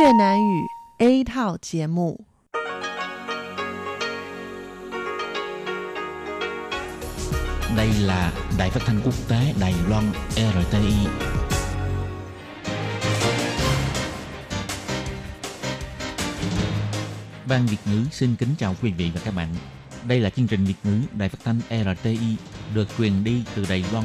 Việt Nam ngữ A thảo节目. Đây là Đài Phát thanh Quốc tế Đài Loan RTI. Ban Việt ngữ xin kính chào quý vị và các bạn. Đây là chương trình Việt ngữ Đài Phát thanh RTI được truyền đi từ Đài Loan.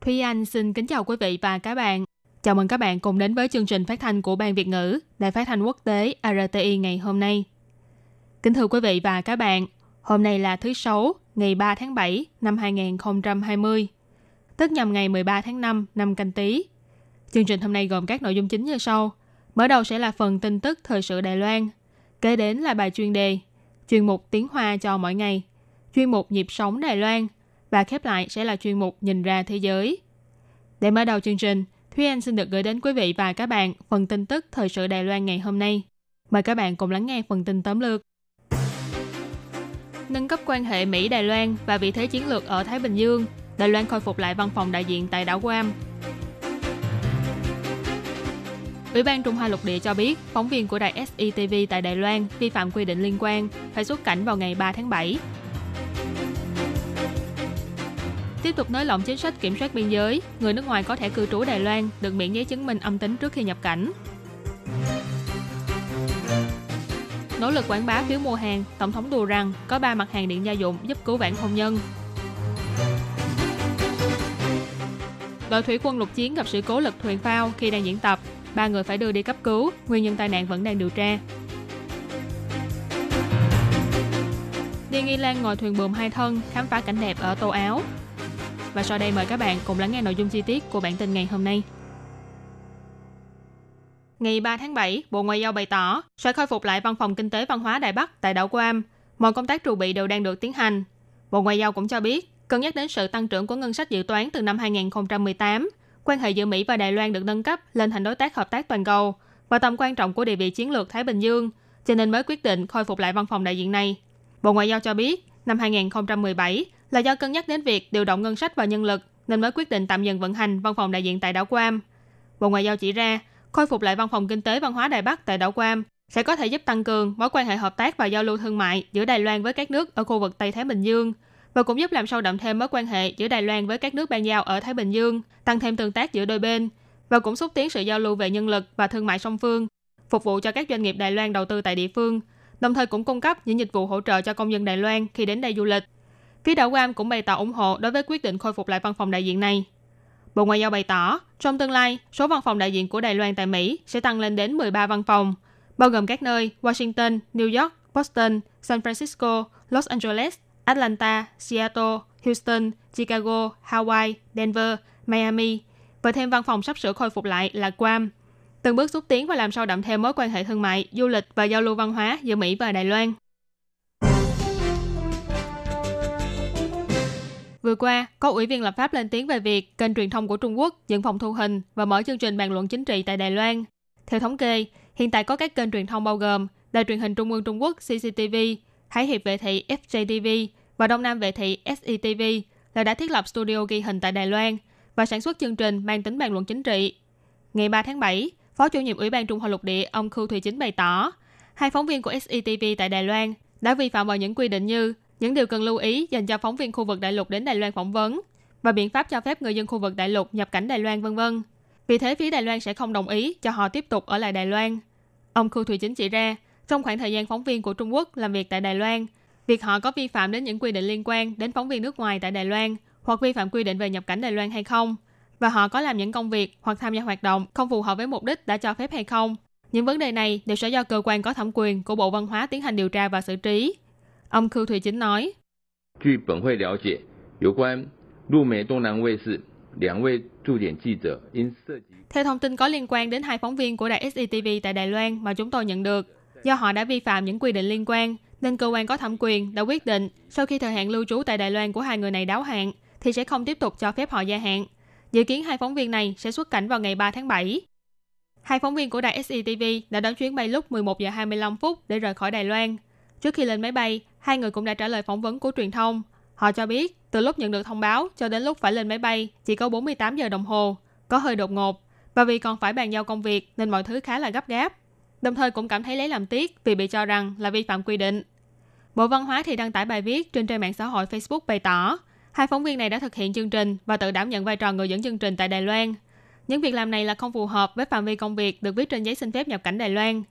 Thúy Anh xin kính chào quý vị và các bạn. Chào mừng các bạn cùng đến với chương trình phát thanh của Ban Việt ngữ, Đài Phát thanh Quốc tế RTI ngày hôm nay. Kính thưa quý vị và các bạn, hôm nay là thứ Sáu, ngày 3 tháng 7 năm 2020, tức nhằm ngày 13 tháng 5 năm Canh Tý. Chương trình hôm nay gồm các nội dung chính như sau. Mở đầu sẽ là phần tin tức thời sự Đài Loan, kế đến là bài chuyên đề, chuyên mục tiếng Hoa cho mỗi ngày, chuyên mục nhịp sống Đài Loan, và khép lại sẽ là chuyên mục nhìn ra thế giới. Để mở đầu chương trình, Thúy Anh xin được gửi đến quý vị và các bạn phần tin tức thời sự Đài Loan ngày hôm nay. Mời các bạn cùng lắng nghe phần tin tóm lược. Nâng cấp quan hệ Mỹ-Đài Loan và vị thế chiến lược ở Thái Bình Dương, Đài Loan khôi phục lại văn phòng đại diện tại đảo Guam. Ủy ban Trung Hoa Lục Địa cho biết, phóng viên của đài SETV tại Đài Loan vi phạm quy định liên quan, phải xuất cảnh vào ngày 3 tháng 7. Tiếp tục nới lỏng chính sách kiểm soát biên giới, người nước ngoài có thẻ cư trú Đài Loan được miễn giấy chứng minh âm tính trước khi nhập cảnh. Nỗ lực quảng bá phiếu mua hàng, Tổng thống đùa rằng có 3 mặt hàng điện gia dụng giúp cứu vãn hôn nhân. Đội thủy quân lục chiến gặp sự cố lật thuyền phao khi đang diễn tập, 3 người phải đưa đi cấp cứu, nguyên nhân tai nạn vẫn đang điều tra. Đi Nghi Lan ngồi thuyền buồm hai thân, khám phá cảnh đẹp ở Tô Áo. Và sau đây mời các bạn cùng lắng nghe nội dung chi tiết của bản tin ngày hôm nay. Ngày 3 tháng 7, Bộ Ngoại giao bày tỏ sẽ khôi phục lại Văn phòng Kinh tế Văn hóa Đài Bắc tại đảo Guam. Mọi công tác chuẩn bị đều đang được tiến hành. Bộ Ngoại giao cũng cho biết, cân nhắc đến sự tăng trưởng của ngân sách dự toán từ năm 2018, quan hệ giữa Mỹ và Đài Loan được nâng cấp lên thành đối tác hợp tác toàn cầu và tầm quan trọng của địa vị chiến lược Thái Bình Dương, cho nên mới quyết định khôi phục lại văn phòng đại diện này. Bộ Ngoại giao cho biết, năm 2017, là do cân nhắc đến việc điều động ngân sách và nhân lực nên mới quyết định tạm dừng vận hành văn phòng đại diện tại đảo Guam. Bộ Ngoại giao chỉ ra, khôi phục lại văn phòng kinh tế văn hóa Đài Bắc tại đảo Guam sẽ có thể giúp tăng cường mối quan hệ hợp tác và giao lưu thương mại giữa Đài Loan với các nước ở khu vực Tây Thái Bình Dương và cũng giúp làm sâu đậm thêm mối quan hệ giữa Đài Loan với các nước ban giao ở Thái Bình Dương, tăng thêm tương tác giữa đôi bên và cũng xúc tiến sự giao lưu về nhân lực và thương mại song phương, phục vụ cho các doanh nghiệp Đài Loan đầu tư tại địa phương, đồng thời cũng cung cấp những dịch vụ hỗ trợ cho công dân Đài Loan khi đến đây du lịch. Phía đảo Guam cũng bày tỏ ủng hộ đối với quyết định khôi phục lại văn phòng đại diện này. Bộ Ngoại giao bày tỏ, trong tương lai, số văn phòng đại diện của Đài Loan tại Mỹ sẽ tăng lên đến 13 văn phòng, bao gồm các nơi Washington, New York, Boston, San Francisco, Los Angeles, Atlanta, Seattle, Houston, Chicago, Hawaii, Denver, Miami, và thêm văn phòng sắp sửa khôi phục lại là Guam, từng bước xúc tiến và làm sâu đậm thêm mối quan hệ thương mại, du lịch và giao lưu văn hóa giữa Mỹ và Đài Loan. Vừa qua, có ủy viên lập pháp lên tiếng về việc kênh truyền thông của Trung Quốc dựng phòng thu hình và mở chương trình bàn luận chính trị tại Đài Loan. Theo thống kê, hiện tại có các kênh truyền thông bao gồm Đài truyền hình Trung ương Trung Quốc CCTV, Hải hiệp vệ thị FJTV và Đông Nam vệ thị SETV là đã thiết lập studio ghi hình tại Đài Loan và sản xuất chương trình mang tính bàn luận chính trị. Ngày 3 tháng 7, Phó chủ nhiệm Ủy ban Trung Hoa Lục Địa ông Khưu Thùy Chính bày tỏ, hai phóng viên của SETV tại Đài Loan đã vi phạm vào những quy định như những điều cần lưu ý dành cho phóng viên khu vực đại lục đến Đài Loan phỏng vấn và biện pháp cho phép người dân khu vực đại lục nhập cảnh Đài Loan, v.v. Vì thế, phía Đài Loan sẽ không đồng ý cho họ tiếp tục ở lại Đài Loan. Ông Khưu Thùy Chính chỉ ra, trong khoảng thời gian phóng viên của Trung Quốc làm việc tại Đài Loan, việc họ có vi phạm đến những quy định liên quan đến phóng viên nước ngoài tại Đài Loan hoặc vi phạm quy định về nhập cảnh Đài Loan hay không, và họ có làm những công việc hoặc tham gia hoạt động không phù hợp với mục đích đã cho phép hay không. Những vấn đề này đều sẽ do cơ quan có thẩm quyền của Bộ Văn hóa tiến hành điều tra và xử trí. Ông Khưu Thùy Chính nói, theo thông tin có liên quan đến hai phóng viên của đài SETV tại Đài Loan mà chúng tôi nhận được, do họ đã vi phạm những quy định liên quan, nên cơ quan có thẩm quyền đã quyết định sau khi thời hạn lưu trú tại Đài Loan của hai người này đáo hạn, thì sẽ không tiếp tục cho phép họ gia hạn. Dự kiến hai phóng viên này sẽ xuất cảnh vào ngày 3 tháng 7. Hai phóng viên của đài SETV đã đón chuyến bay lúc 11 giờ 25 phút để rời khỏi Đài Loan. Trước khi lên máy bay, hai người cũng đã trả lời phỏng vấn của truyền thông. Họ cho biết, Từ lúc nhận được thông báo cho đến lúc phải lên máy bay chỉ có 48 giờ đồng hồ, có hơi đột ngột. Và vì còn phải bàn giao công việc nên mọi thứ khá là gấp gáp. Đồng thời cũng cảm thấy lấy làm tiếc vì bị cho rằng là vi phạm quy định. Bộ Văn hóa thì đăng tải bài viết trên trang mạng xã hội Facebook bày tỏ hai phóng viên này đã thực hiện chương trình và tự đảm nhận vai trò người dẫn chương trình tại Đài Loan. Những việc làm này là không phù hợp với phạm vi công việc được viết trên giấy xin phép nhập cảnh Đài Loan.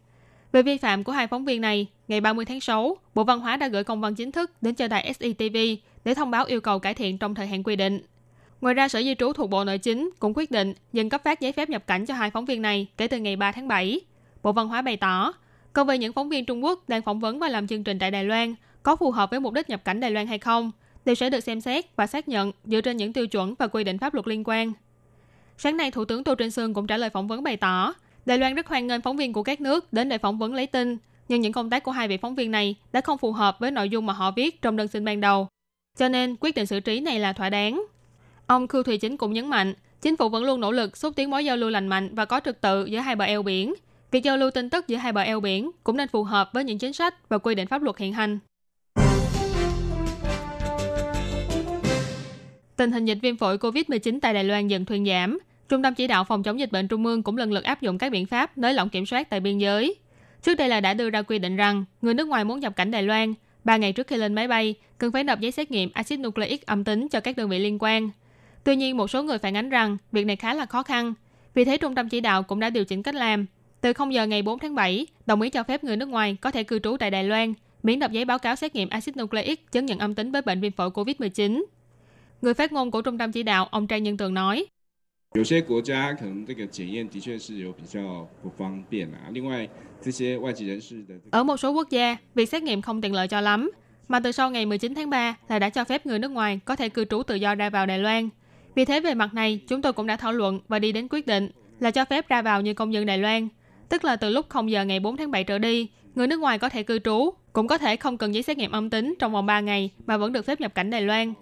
Về vi phạm của hai phóng viên này, ngày 30 tháng 6, Bộ Văn hóa đã gửi công văn chính thức đến cho đài SETV để thông báo yêu cầu cải thiện trong thời hạn quy định. Ngoài ra, Sở Di trú thuộc Bộ Nội chính cũng quyết định dừng cấp phát giấy phép nhập cảnh cho hai phóng viên này kể từ ngày 3 tháng 7. Bộ Văn hóa bày tỏ, còn về những phóng viên Trung Quốc đang phỏng vấn và làm chương trình tại Đài Loan có phù hợp với mục đích nhập cảnh Đài Loan hay không, đều sẽ được xem xét và xác nhận dựa trên những tiêu chuẩn và quy định pháp luật liên quan. Sáng nay, Thủ tướng Tô Trinh Sương cũng trả lời phỏng vấn bày tỏ, Đài Loan rất hoan nghênh phóng viên của các nước đến để phỏng vấn lấy tin, nhưng những công tác của hai vị phóng viên này đã không phù hợp với nội dung mà họ viết trong đơn xin ban đầu. Cho nên, quyết định xử trí này là thỏa đáng. Ông Khưu Thùy Chính cũng nhấn mạnh, chính phủ vẫn luôn nỗ lực xúc tiến mối giao lưu lành mạnh và có trật tự giữa hai bờ eo biển. Việc giao lưu tin tức giữa hai bờ eo biển cũng nên phù hợp với những chính sách và quy định pháp luật hiện hành. Tình hình dịch viêm phổi COVID-19 tại Đài Loan dần thuyên giảm. Trung tâm chỉ đạo phòng chống dịch bệnh Trung ương cũng lần lượt áp dụng các biện pháp nới lỏng kiểm soát tại biên giới. Trước đây là đã đưa ra quy định rằng người nước ngoài muốn nhập cảnh Đài Loan, 3 ngày trước khi lên máy bay, cần phải nộp giấy xét nghiệm axit nucleic âm tính cho các đơn vị liên quan. Tuy nhiên, một số người phản ánh rằng việc này khá là khó khăn. Vì thế, trung tâm chỉ đạo cũng đã điều chỉnh cách làm. Từ 0 giờ ngày 4 tháng 7, đồng ý cho phép người nước ngoài có thể cư trú tại Đài Loan, miễn nộp giấy báo cáo xét nghiệm axit nucleic chứng nhận âm tính với bệnh viêm phổi COVID-19. Người phát ngôn của trung tâm chỉ đạo, ông Trang Nhân Tường nói, ở một số quốc gia, việc xét nghiệm không tiện lợi cho lắm, mà từ sau ngày 19 tháng 3 là đã cho phép người nước ngoài có thể cư trú tự do ra vào Đài Loan. Vì thế về mặt này, chúng tôi cũng đã thảo luận và đi đến quyết định là cho phép ra vào như công dân Đài Loan, tức là từ lúc 0 giờ ngày 4 tháng 7 trở đi, người nước ngoài có thể cư trú, cũng có thể không cần giấy xét nghiệm âm tính trong vòng 3 ngày mà vẫn được phép nhập cảnh Đài Loan.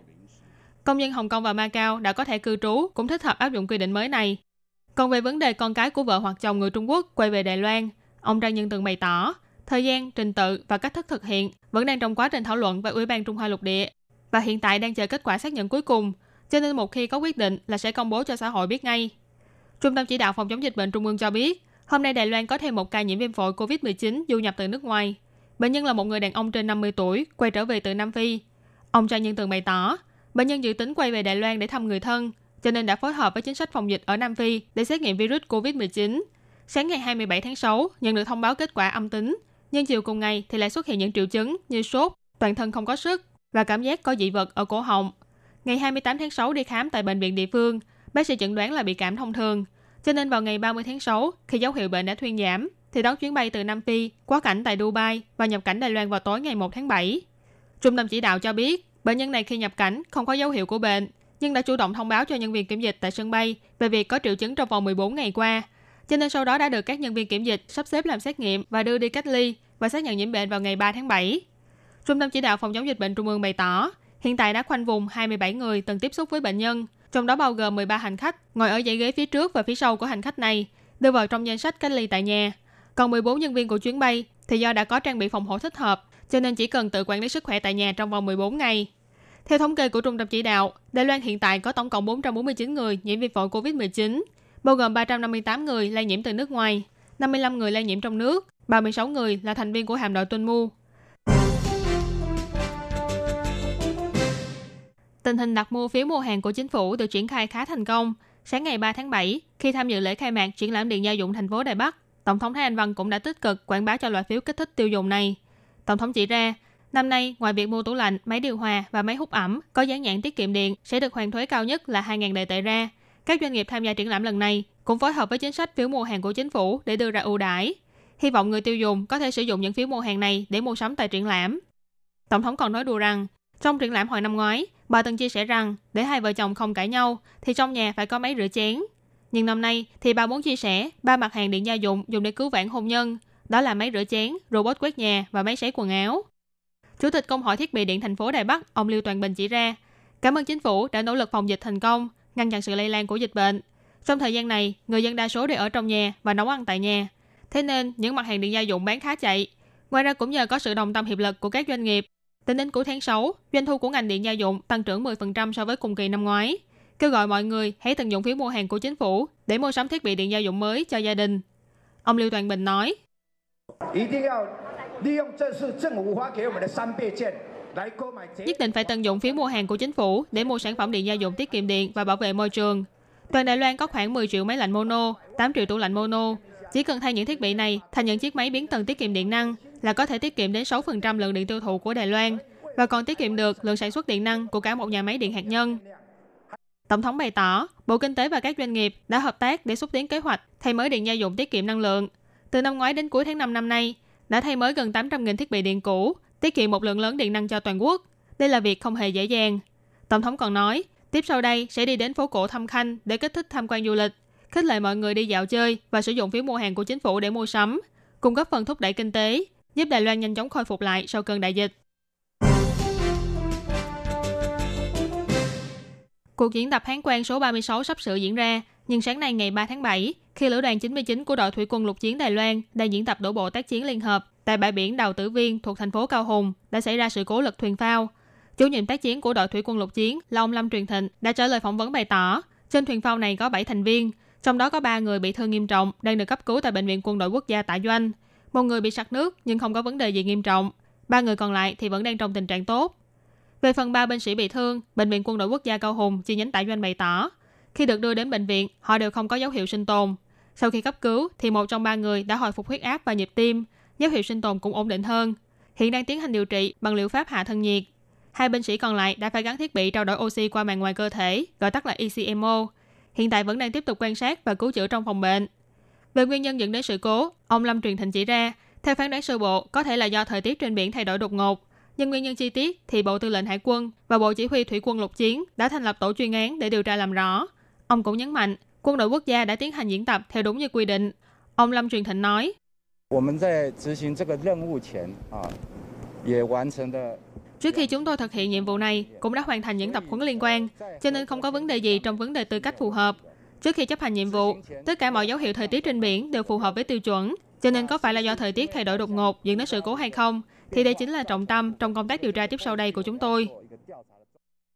Công dân Hồng Kông và Macau đã có thể cư trú cũng thích hợp áp dụng quy định mới này. Còn về vấn đề con cái của vợ hoặc chồng người Trung Quốc quay về Đài Loan, ông Trang Nhân Tường bày tỏ, thời gian, trình tự và cách thức thực hiện vẫn đang trong quá trình thảo luận với Ủy ban Trung Hoa Lục Địa và hiện tại đang chờ kết quả xác nhận cuối cùng, cho nên một khi có quyết định là sẽ công bố cho xã hội biết ngay. Trung tâm chỉ đạo phòng chống dịch bệnh Trung ương cho biết, hôm nay Đài Loan có thêm một ca nhiễm viêm phổi COVID-19 du nhập từ nước ngoài. Bệnh nhân là một người đàn ông trên 50 tuổi quay trở về từ Nam Phi. Ông Trang Nhân Tường bày tỏ, bệnh nhân dự tính quay về Đài Loan để thăm người thân, cho nên đã phối hợp với chính sách phòng dịch ở Nam Phi để xét nghiệm virus COVID-19. Sáng ngày 27 tháng 6, nhận được thông báo kết quả âm tính, nhưng chiều cùng ngày thì lại xuất hiện những triệu chứng như sốt, toàn thân không có sức và cảm giác có dị vật ở cổ họng. Ngày 28 tháng 6 đi khám tại bệnh viện địa phương, bác sĩ chẩn đoán là bị cảm thông thường. Cho nên vào ngày 30 tháng 6, khi dấu hiệu bệnh đã thuyên giảm, thì đón chuyến bay từ Nam Phi, quá cảnh tại Dubai và nhập cảnh Đài Loan vào tối ngày 1 tháng 7. Trung tâm chỉ đạo cho biết, bệnh nhân này khi nhập cảnh không có dấu hiệu của bệnh, nhưng đã chủ động thông báo cho nhân viên kiểm dịch tại sân bay về việc có triệu chứng trong vòng 14 ngày qua. Cho nên sau đó đã được các nhân viên kiểm dịch sắp xếp làm xét nghiệm và đưa đi cách ly và xác nhận nhiễm bệnh vào ngày 3 tháng 7. Trung tâm chỉ đạo phòng chống dịch bệnh Trung ương bày tỏ, hiện tại đã khoanh vùng 27 người từng tiếp xúc với bệnh nhân, trong đó bao gồm 13 hành khách ngồi ở dãy ghế phía trước và phía sau của hành khách này, đưa vào trong danh sách cách ly tại nhà. Còn 14 nhân viên của chuyến bay thì do đã có trang bị phòng hộ thích hợp, cho nên chỉ cần tự quản lý sức khỏe tại nhà trong vòng 14 ngày. Theo thống kê của Trung tâm chỉ đạo, Đài Loan hiện tại có tổng cộng 449 người nhiễm viêm phổi COVID-19, bao gồm 358 người lây nhiễm từ nước ngoài, 55 người lây nhiễm trong nước, 36 người là thành viên của hạm đội Tuân Mu. Tình hình đặt mua phiếu mua hàng của chính phủ được triển khai khá thành công. Sáng ngày 3 tháng 7, khi tham dự lễ khai mạc triển lãm điện gia dụng thành phố Đài Bắc, Tổng thống Thái Anh Văn cũng đã tích cực quảng bá cho loại phiếu kích thích tiêu dùng này. Tổng thống chỉ ra, năm nay ngoài việc mua tủ lạnh, máy điều hòa và máy hút ẩm có dán nhãn tiết kiệm điện sẽ được hoàn thuế cao nhất là 2.000 Đài tệ ra, các doanh nghiệp tham gia triển lãm lần này cũng phối hợp với chính sách phiếu mua hàng của chính phủ để đưa ra ưu đãi. Hy vọng người tiêu dùng có thể sử dụng những phiếu mua hàng này để mua sắm tại triển lãm. Tổng thống còn nói đùa rằng, trong triển lãm hồi năm ngoái, bà từng chia sẻ rằng để hai vợ chồng không cãi nhau thì trong nhà phải có máy rửa chén. Nhưng năm nay thì bà muốn chia sẻ 3 mặt hàng điện gia dụng dùng để cứu vãn hôn nhân, đó là máy rửa chén, robot quét nhà và máy sấy quần áo. Chủ tịch Công hội Thiết bị điện thành phố Đài Bắc, ông Liêu Toàn Bình chỉ ra, cảm ơn chính phủ đã nỗ lực phòng dịch thành công, ngăn chặn sự lây lan của dịch bệnh. Trong thời gian này, người dân đa số đều ở trong nhà và nấu ăn tại nhà. Thế nên, những mặt hàng điện gia dụng bán khá chạy. Ngoài ra cũng nhờ có sự đồng tâm hiệp lực của các doanh nghiệp. Tính đến cuối tháng 6, doanh thu của ngành điện gia dụng tăng trưởng 10% so với cùng kỳ năm ngoái. Kêu gọi mọi người hãy tận dụng phiếu mua hàng của chính phủ để mua sắm thiết bị điện gia dụng mới cho gia đình. Ông Lưu Toàn Bình nói: nhất định phải tận dụng phiếu mua hàng của chính phủ để mua sản phẩm điện gia dụng tiết kiệm điện và bảo vệ môi trường. Toàn Đài Loan có khoảng 10 triệu máy lạnh mono, 8 triệu tủ lạnh mono. Chỉ cần thay những thiết bị này thành những chiếc máy biến tần tiết kiệm điện năng là có thể tiết kiệm đến 6% lượng điện tiêu thụ của Đài Loan và còn tiết kiệm được lượng sản xuất điện năng của cả một nhà máy điện hạt nhân. Tổng thống bày tỏ, Bộ Kinh tế và các doanh nghiệp đã hợp tác để xúc tiến kế hoạch thay mới điện gia dụng tiết kiệm năng lượng. Từ năm ngoái đến cuối tháng 5 năm nay, đã thay mới gần 800.000 thiết bị điện cũ, tiết kiệm một lượng lớn điện năng cho toàn quốc. Đây là việc không hề dễ dàng. Tổng thống còn nói, tiếp sau đây sẽ đi đến phố cổ Thâm Khanh để kích thích tham quan du lịch, khích lệ mọi người đi dạo chơi và sử dụng phiếu mua hàng của chính phủ để mua sắm, cùng góp phần thúc đẩy kinh tế, giúp Đài Loan nhanh chóng khôi phục lại sau cơn đại dịch. Cuộc diễn tập Hán Quang số 36 sắp sửa diễn ra, nhưng sáng nay ngày 3 tháng 7, khi Lữ đoàn 99 của Đội Thủy quân Lục chiến Đài Loan đang diễn tập đổ bộ tác chiến liên hợp tại bãi biển Đào Tử Viên thuộc thành phố Cao Hùng đã xảy ra sự cố lật thuyền phao. Chủ nhiệm tác chiến của Đội Thủy quân Lục chiến là ông Lâm Truyền Thịnh đã trả lời phỏng vấn bày tỏ, trên thuyền phao này có 7 thành viên, trong đó có 3 người bị thương nghiêm trọng đang được cấp cứu tại Bệnh viện Quân đội Quốc gia Tạ Doanh. Một người bị sặc nước nhưng không có vấn đề gì nghiêm trọng, 3 người còn lại thì vẫn đang trong tình trạng tốt. Về phần 3 binh sĩ bị thương, Bệnh viện Quân đội Quốc gia Cao Hùng chi nhánh Tạ Doanh bày tỏ, khi được đưa đến bệnh viện, họ đều không có dấu hiệu sinh tồn. Sau khi cấp cứu thì một trong 3 người đã hồi phục huyết áp và nhịp tim, dấu hiệu sinh tồn cũng ổn định hơn. Hiện đang tiến hành điều trị bằng liệu pháp hạ thân nhiệt. 2 binh sĩ còn lại đã phải gắn thiết bị trao đổi oxy qua màng ngoài cơ thể, gọi tắt là ECMO. Hiện tại vẫn đang tiếp tục quan sát và cứu chữa trong phòng bệnh. Về nguyên nhân dẫn đến sự cố, ông Lâm Truyền Thịnh chỉ ra, theo phán đoán sơ bộ, có thể là do thời tiết trên biển thay đổi đột ngột. Nhưng nguyên nhân chi tiết thì Bộ Tư lệnh Hải quân và Bộ Chỉ huy Thủy quân Lục chiến đã thành lập tổ chuyên án để điều tra làm rõ. Ông cũng nhấn mạnh, quân đội quốc gia đã tiến hành diễn tập theo đúng như quy định. Ông Lâm Truyền Thịnh nói, trước khi chúng tôi thực hiện nhiệm vụ này, cũng đã hoàn thành những tập huấn liên quan, cho nên không có vấn đề gì trong vấn đề tư cách phù hợp. Trước khi chấp hành nhiệm vụ, tất cả mọi dấu hiệu thời tiết trên biển đều phù hợp với tiêu chuẩn, cho nên có phải là do thời tiết thay đổi đột ngột dẫn đến sự cố hay không, thì đây chính là trọng tâm trong công tác điều tra tiếp sau đây của chúng tôi.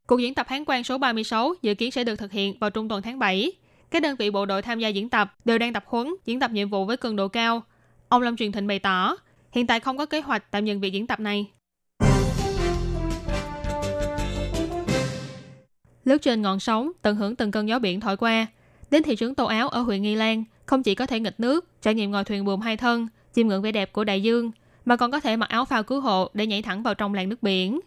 Cuộc diễn tập Hán Quang số 36 dự kiến sẽ được thực hiện vào trung tuần tháng 7. Các đơn vị bộ đội tham gia diễn tập đều đang tập huấn, diễn tập nhiệm vụ với cường độ cao. Ông Lâm Truyền Thịnh bày tỏ, hiện tại không có kế hoạch tạm dừng việc diễn tập này. Lướt trên ngọn sóng, tận hưởng từng cơn gió biển thổi qua. Đến thị trấn Tô Áo ở huyện Nghi Lan, không chỉ có thể nghịch nước, trải nghiệm ngồi thuyền buồm hai thân, chiêm ngưỡng vẻ đẹp của đại dương, mà còn có thể mặc áo phao cứu hộ để nhảy thẳng vào trong làn nước biển.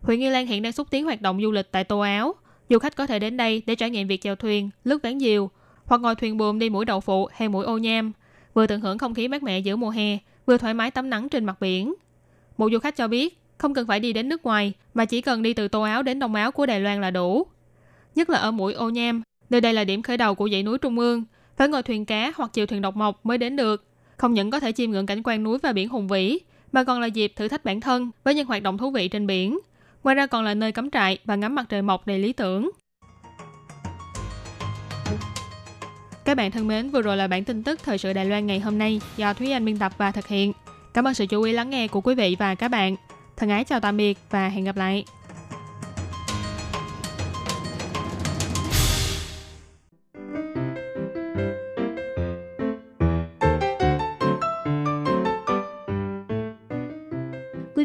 Huyện Nghi Lan hiện đang xúc tiến hoạt động du lịch tại Tô Áo. Du khách có thể đến đây để trải nghiệm việc chèo thuyền, lướt ván diều, hoặc ngồi thuyền buồm đi mũi Đậu Phụ hay mũi Ô Nham, vừa tận hưởng không khí mát mẻ giữa mùa hè, vừa thoải mái tắm nắng trên mặt biển. Một du khách cho biết, không cần phải đi đến nước ngoài, mà chỉ cần đi từ Tô Áo đến Đông Áo của Đài Loan là đủ. Nhất là ở mũi Ô Nham, nơi đây là điểm khởi đầu của dãy núi Trung ương, phải ngồi thuyền cá hoặc chèo thuyền độc mộc mới đến được. Không những có thể chiêm ngưỡng cảnh quan núi và biển hùng vĩ, mà còn là dịp thử thách bản thân với những hoạt động thú vị trên biển. Ngoài ra còn là nơi cắm trại và ngắm mặt trời mọc đầy lý tưởng. Các bạn thân mến, vừa rồi là bản tin tức thời sự Đài Loan ngày hôm nay do Thúy Anh biên tập và thực hiện. Cảm ơn sự chú ý lắng nghe của quý vị và các bạn. Thân ái chào tạm biệt và hẹn gặp lại. Quý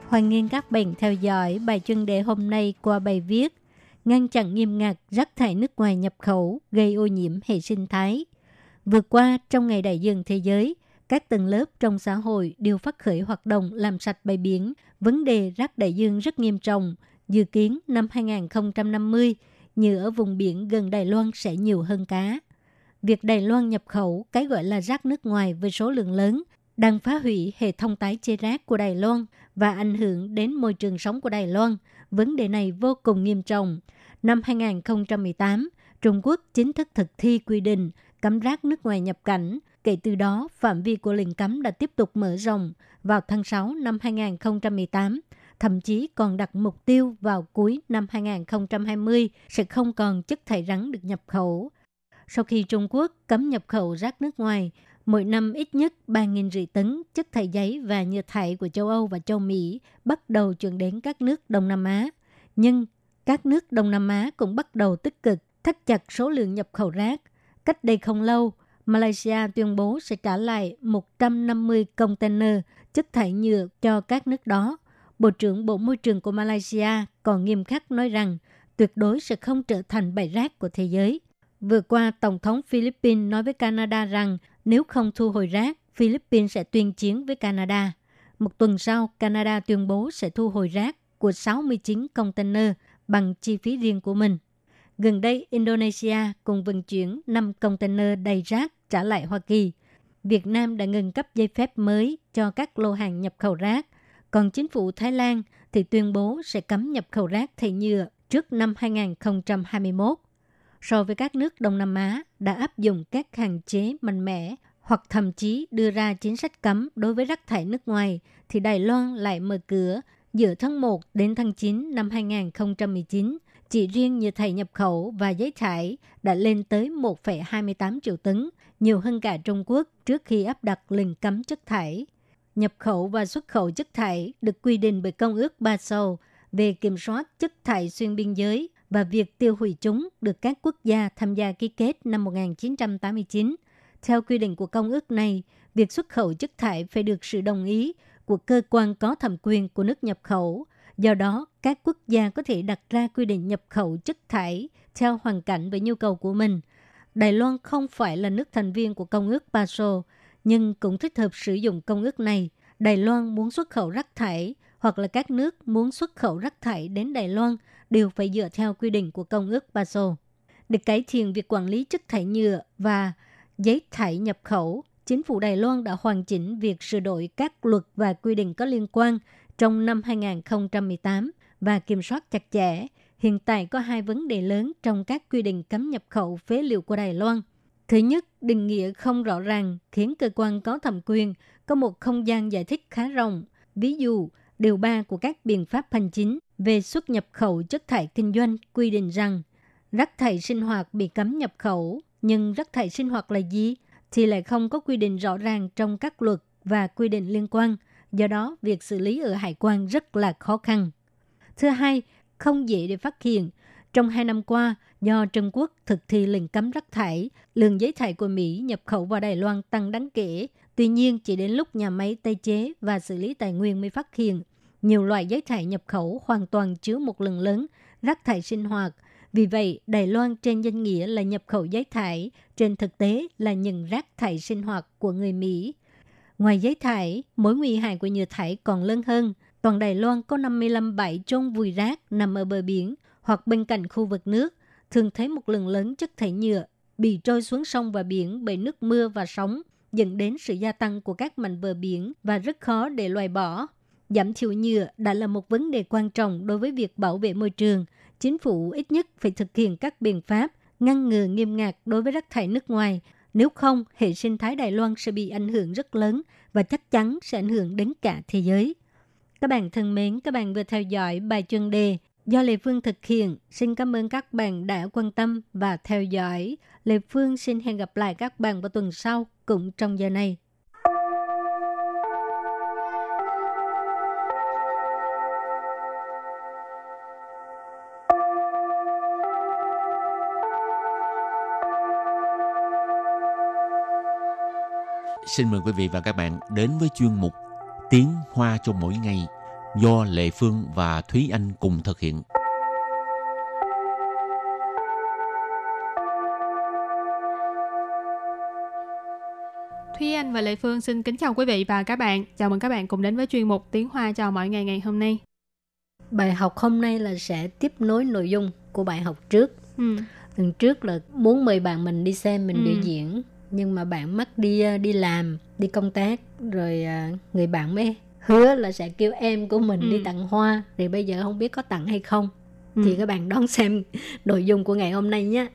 Hoan nghênh các bạn theo dõi bài chuyên đề hôm nay qua bài viết Ngăn chặn nghiêm ngặt rác thải nước ngoài nhập khẩu gây ô nhiễm hệ sinh thái. Vừa qua, trong Ngày Đại dương Thế giới, các tầng lớp trong xã hội đều phát khởi hoạt động làm sạch bãi biển. Vấn đề rác đại dương rất nghiêm trọng. Dự kiến năm 2050, nhựa ở vùng biển gần Đài Loan sẽ nhiều hơn cá. Việc Đài Loan nhập khẩu cái gọi là rác nước ngoài với số lượng lớn đang phá hủy hệ thống tái chế rác của Đài Loan và ảnh hưởng đến môi trường sống của Đài Loan. Vấn đề này vô cùng nghiêm trọng. Năm 2018, Trung Quốc chính thức thực thi quy định cấm rác nước ngoài nhập cảnh. Kể từ đó, phạm vi của lệnh cấm đã tiếp tục mở rộng vào tháng 6 năm 2018, thậm chí còn đặt mục tiêu vào cuối năm 2020 sẽ không còn chất thải rắn được nhập khẩu. Sau khi Trung Quốc cấm nhập khẩu rác nước ngoài, mỗi năm ít nhất 3.500 tấn chất thải giấy và nhựa thải của châu Âu và châu Mỹ bắt đầu chuyển đến các nước Đông Nam Á. Nhưng các nước Đông Nam Á cũng bắt đầu tích cực thắt chặt số lượng nhập khẩu rác. Cách đây không lâu, Malaysia tuyên bố sẽ trả lại 150 container chất thải nhựa cho các nước đó. Bộ trưởng Bộ Môi trường của Malaysia còn nghiêm khắc nói rằng tuyệt đối sẽ không trở thành bãi rác của thế giới. Vừa qua, Tổng thống Philippines nói với Canada rằng nếu không thu hồi rác, Philippines sẽ tuyên chiến với Canada. Một tuần sau, Canada tuyên bố sẽ thu hồi rác của 69 container bằng chi phí riêng của mình. Gần đây, Indonesia cùng vận chuyển 5 container đầy rác trả lại Hoa Kỳ. Việt Nam đã ngừng cấp giấy phép mới cho các lô hàng nhập khẩu rác. Còn chính phủ Thái Lan thì tuyên bố sẽ cấm nhập khẩu rác thải nhựa trước năm 2021. So với các nước Đông Nam Á đã áp dụng các hạn chế mạnh mẽ hoặc thậm chí đưa ra chính sách cấm đối với rác thải nước ngoài, thì Đài Loan lại mở cửa giữa tháng 1 đến tháng 9 năm 2019. Chỉ riêng nhựa thải nhập khẩu và giấy thải đã lên tới 1,28 triệu tấn, nhiều hơn cả Trung Quốc trước khi áp đặt lệnh cấm chất thải. Nhập khẩu và xuất khẩu chất thải được quy định bởi Công ước Basel về kiểm soát chất thải xuyên biên giới và việc tiêu hủy chúng được các quốc gia tham gia ký kết năm 1989. Theo quy định của Công ước này, việc xuất khẩu chất thải phải được sự đồng ý của cơ quan có thẩm quyền của nước nhập khẩu. Do đó, các quốc gia có thể đặt ra quy định nhập khẩu chất thải theo hoàn cảnh và nhu cầu của mình. Đài Loan không phải là nước thành viên của Công ước Basel, nhưng cũng thích hợp sử dụng Công ước này. Đài Loan muốn xuất khẩu rác thải hoặc là các nước muốn xuất khẩu rác thải đến Đài Loan đều phải dựa theo quy định của Công ước Basel. Để cải thiện việc quản lý chất thải nhựa và giấy thải nhập khẩu, chính phủ Đài Loan đã hoàn chỉnh việc sửa đổi các luật và quy định có liên quan trong năm 2018 và kiểm soát chặt chẽ. Hiện tại có hai vấn đề lớn trong các quy định cấm nhập khẩu phế liệu của Đài Loan. Thứ nhất, định nghĩa không rõ ràng khiến cơ quan có thẩm quyền có một không gian giải thích khá rộng. Ví dụ, điều 3 của các biện pháp hành chính về xuất nhập khẩu chất thải kinh doanh quy định rằng rác thải sinh hoạt bị cấm nhập khẩu, nhưng rác thải sinh hoạt là gì thì lại không có quy định rõ ràng trong các luật và quy định liên quan. Do đó, việc xử lý ở hải quan rất là khó khăn. Thứ hai, không dễ để phát hiện. Trong 2 năm qua, do Trung Quốc thực thi lệnh cấm rác thải, lượng giấy thải của Mỹ nhập khẩu vào Đài Loan tăng đáng kể. Tuy nhiên, chỉ đến lúc nhà máy tái chế và xử lý tài nguyên mới phát hiện. Nhiều loại giấy thải nhập khẩu hoàn toàn chứa một lượng lớn rác thải sinh hoạt. Vì vậy, Đài Loan trên danh nghĩa là nhập khẩu giấy thải, trên thực tế là những rác thải sinh hoạt của người Mỹ. Ngoài giấy thải, mối nguy hại của nhựa thải còn lớn hơn. Toàn Đài Loan có 55 bãi chôn vùi rác nằm ở bờ biển hoặc bên cạnh khu vực nước, thường thấy một lượng lớn chất thải nhựa bị trôi xuống sông và biển bởi nước mưa và sóng, dẫn đến sự gia tăng của các mảnh bờ biển và rất khó để loại bỏ. Giảm thiểu nhựa đã là một vấn đề quan trọng đối với việc bảo vệ môi trường. Chính phủ ít nhất phải thực hiện các biện pháp ngăn ngừa nghiêm ngặt đối với rác thải nước ngoài. Nếu không, hệ sinh thái Đài Loan sẽ bị ảnh hưởng rất lớn và chắc chắn sẽ ảnh hưởng đến cả thế giới. Các bạn thân mến, các bạn vừa theo dõi bài chuyên đề do Lệ Phương thực hiện. Xin cảm ơn các bạn đã quan tâm và theo dõi. Lệ Phương xin hẹn gặp lại các bạn vào tuần sau cũng trong giờ này. xin mời quý vị và các bạn đến với chuyên mục Tiếng Hoa cho mỗi ngày do Lệ Phương và Thúy Anh cùng thực hiện. Thúy Anh và Lệ Phương xin kính chào quý vị và các bạn. Chào mừng các bạn cùng đến với chuyên mục Tiếng Hoa cho mỗi ngày ngày hôm nay. Bài học hôm nay là sẽ tiếp nối nội dung của bài học trước. Lần trước là muốn mời bạn mình đi xem mình biểu diễn, nhưng mà bạn mắc đi làm, đi công tác, rồi người bạn mới hứa là sẽ kêu em của mình đi tặng hoa. Thì bây giờ không biết có tặng hay không. Thì các bạn đón xem nội dung của ngày hôm nay nhé.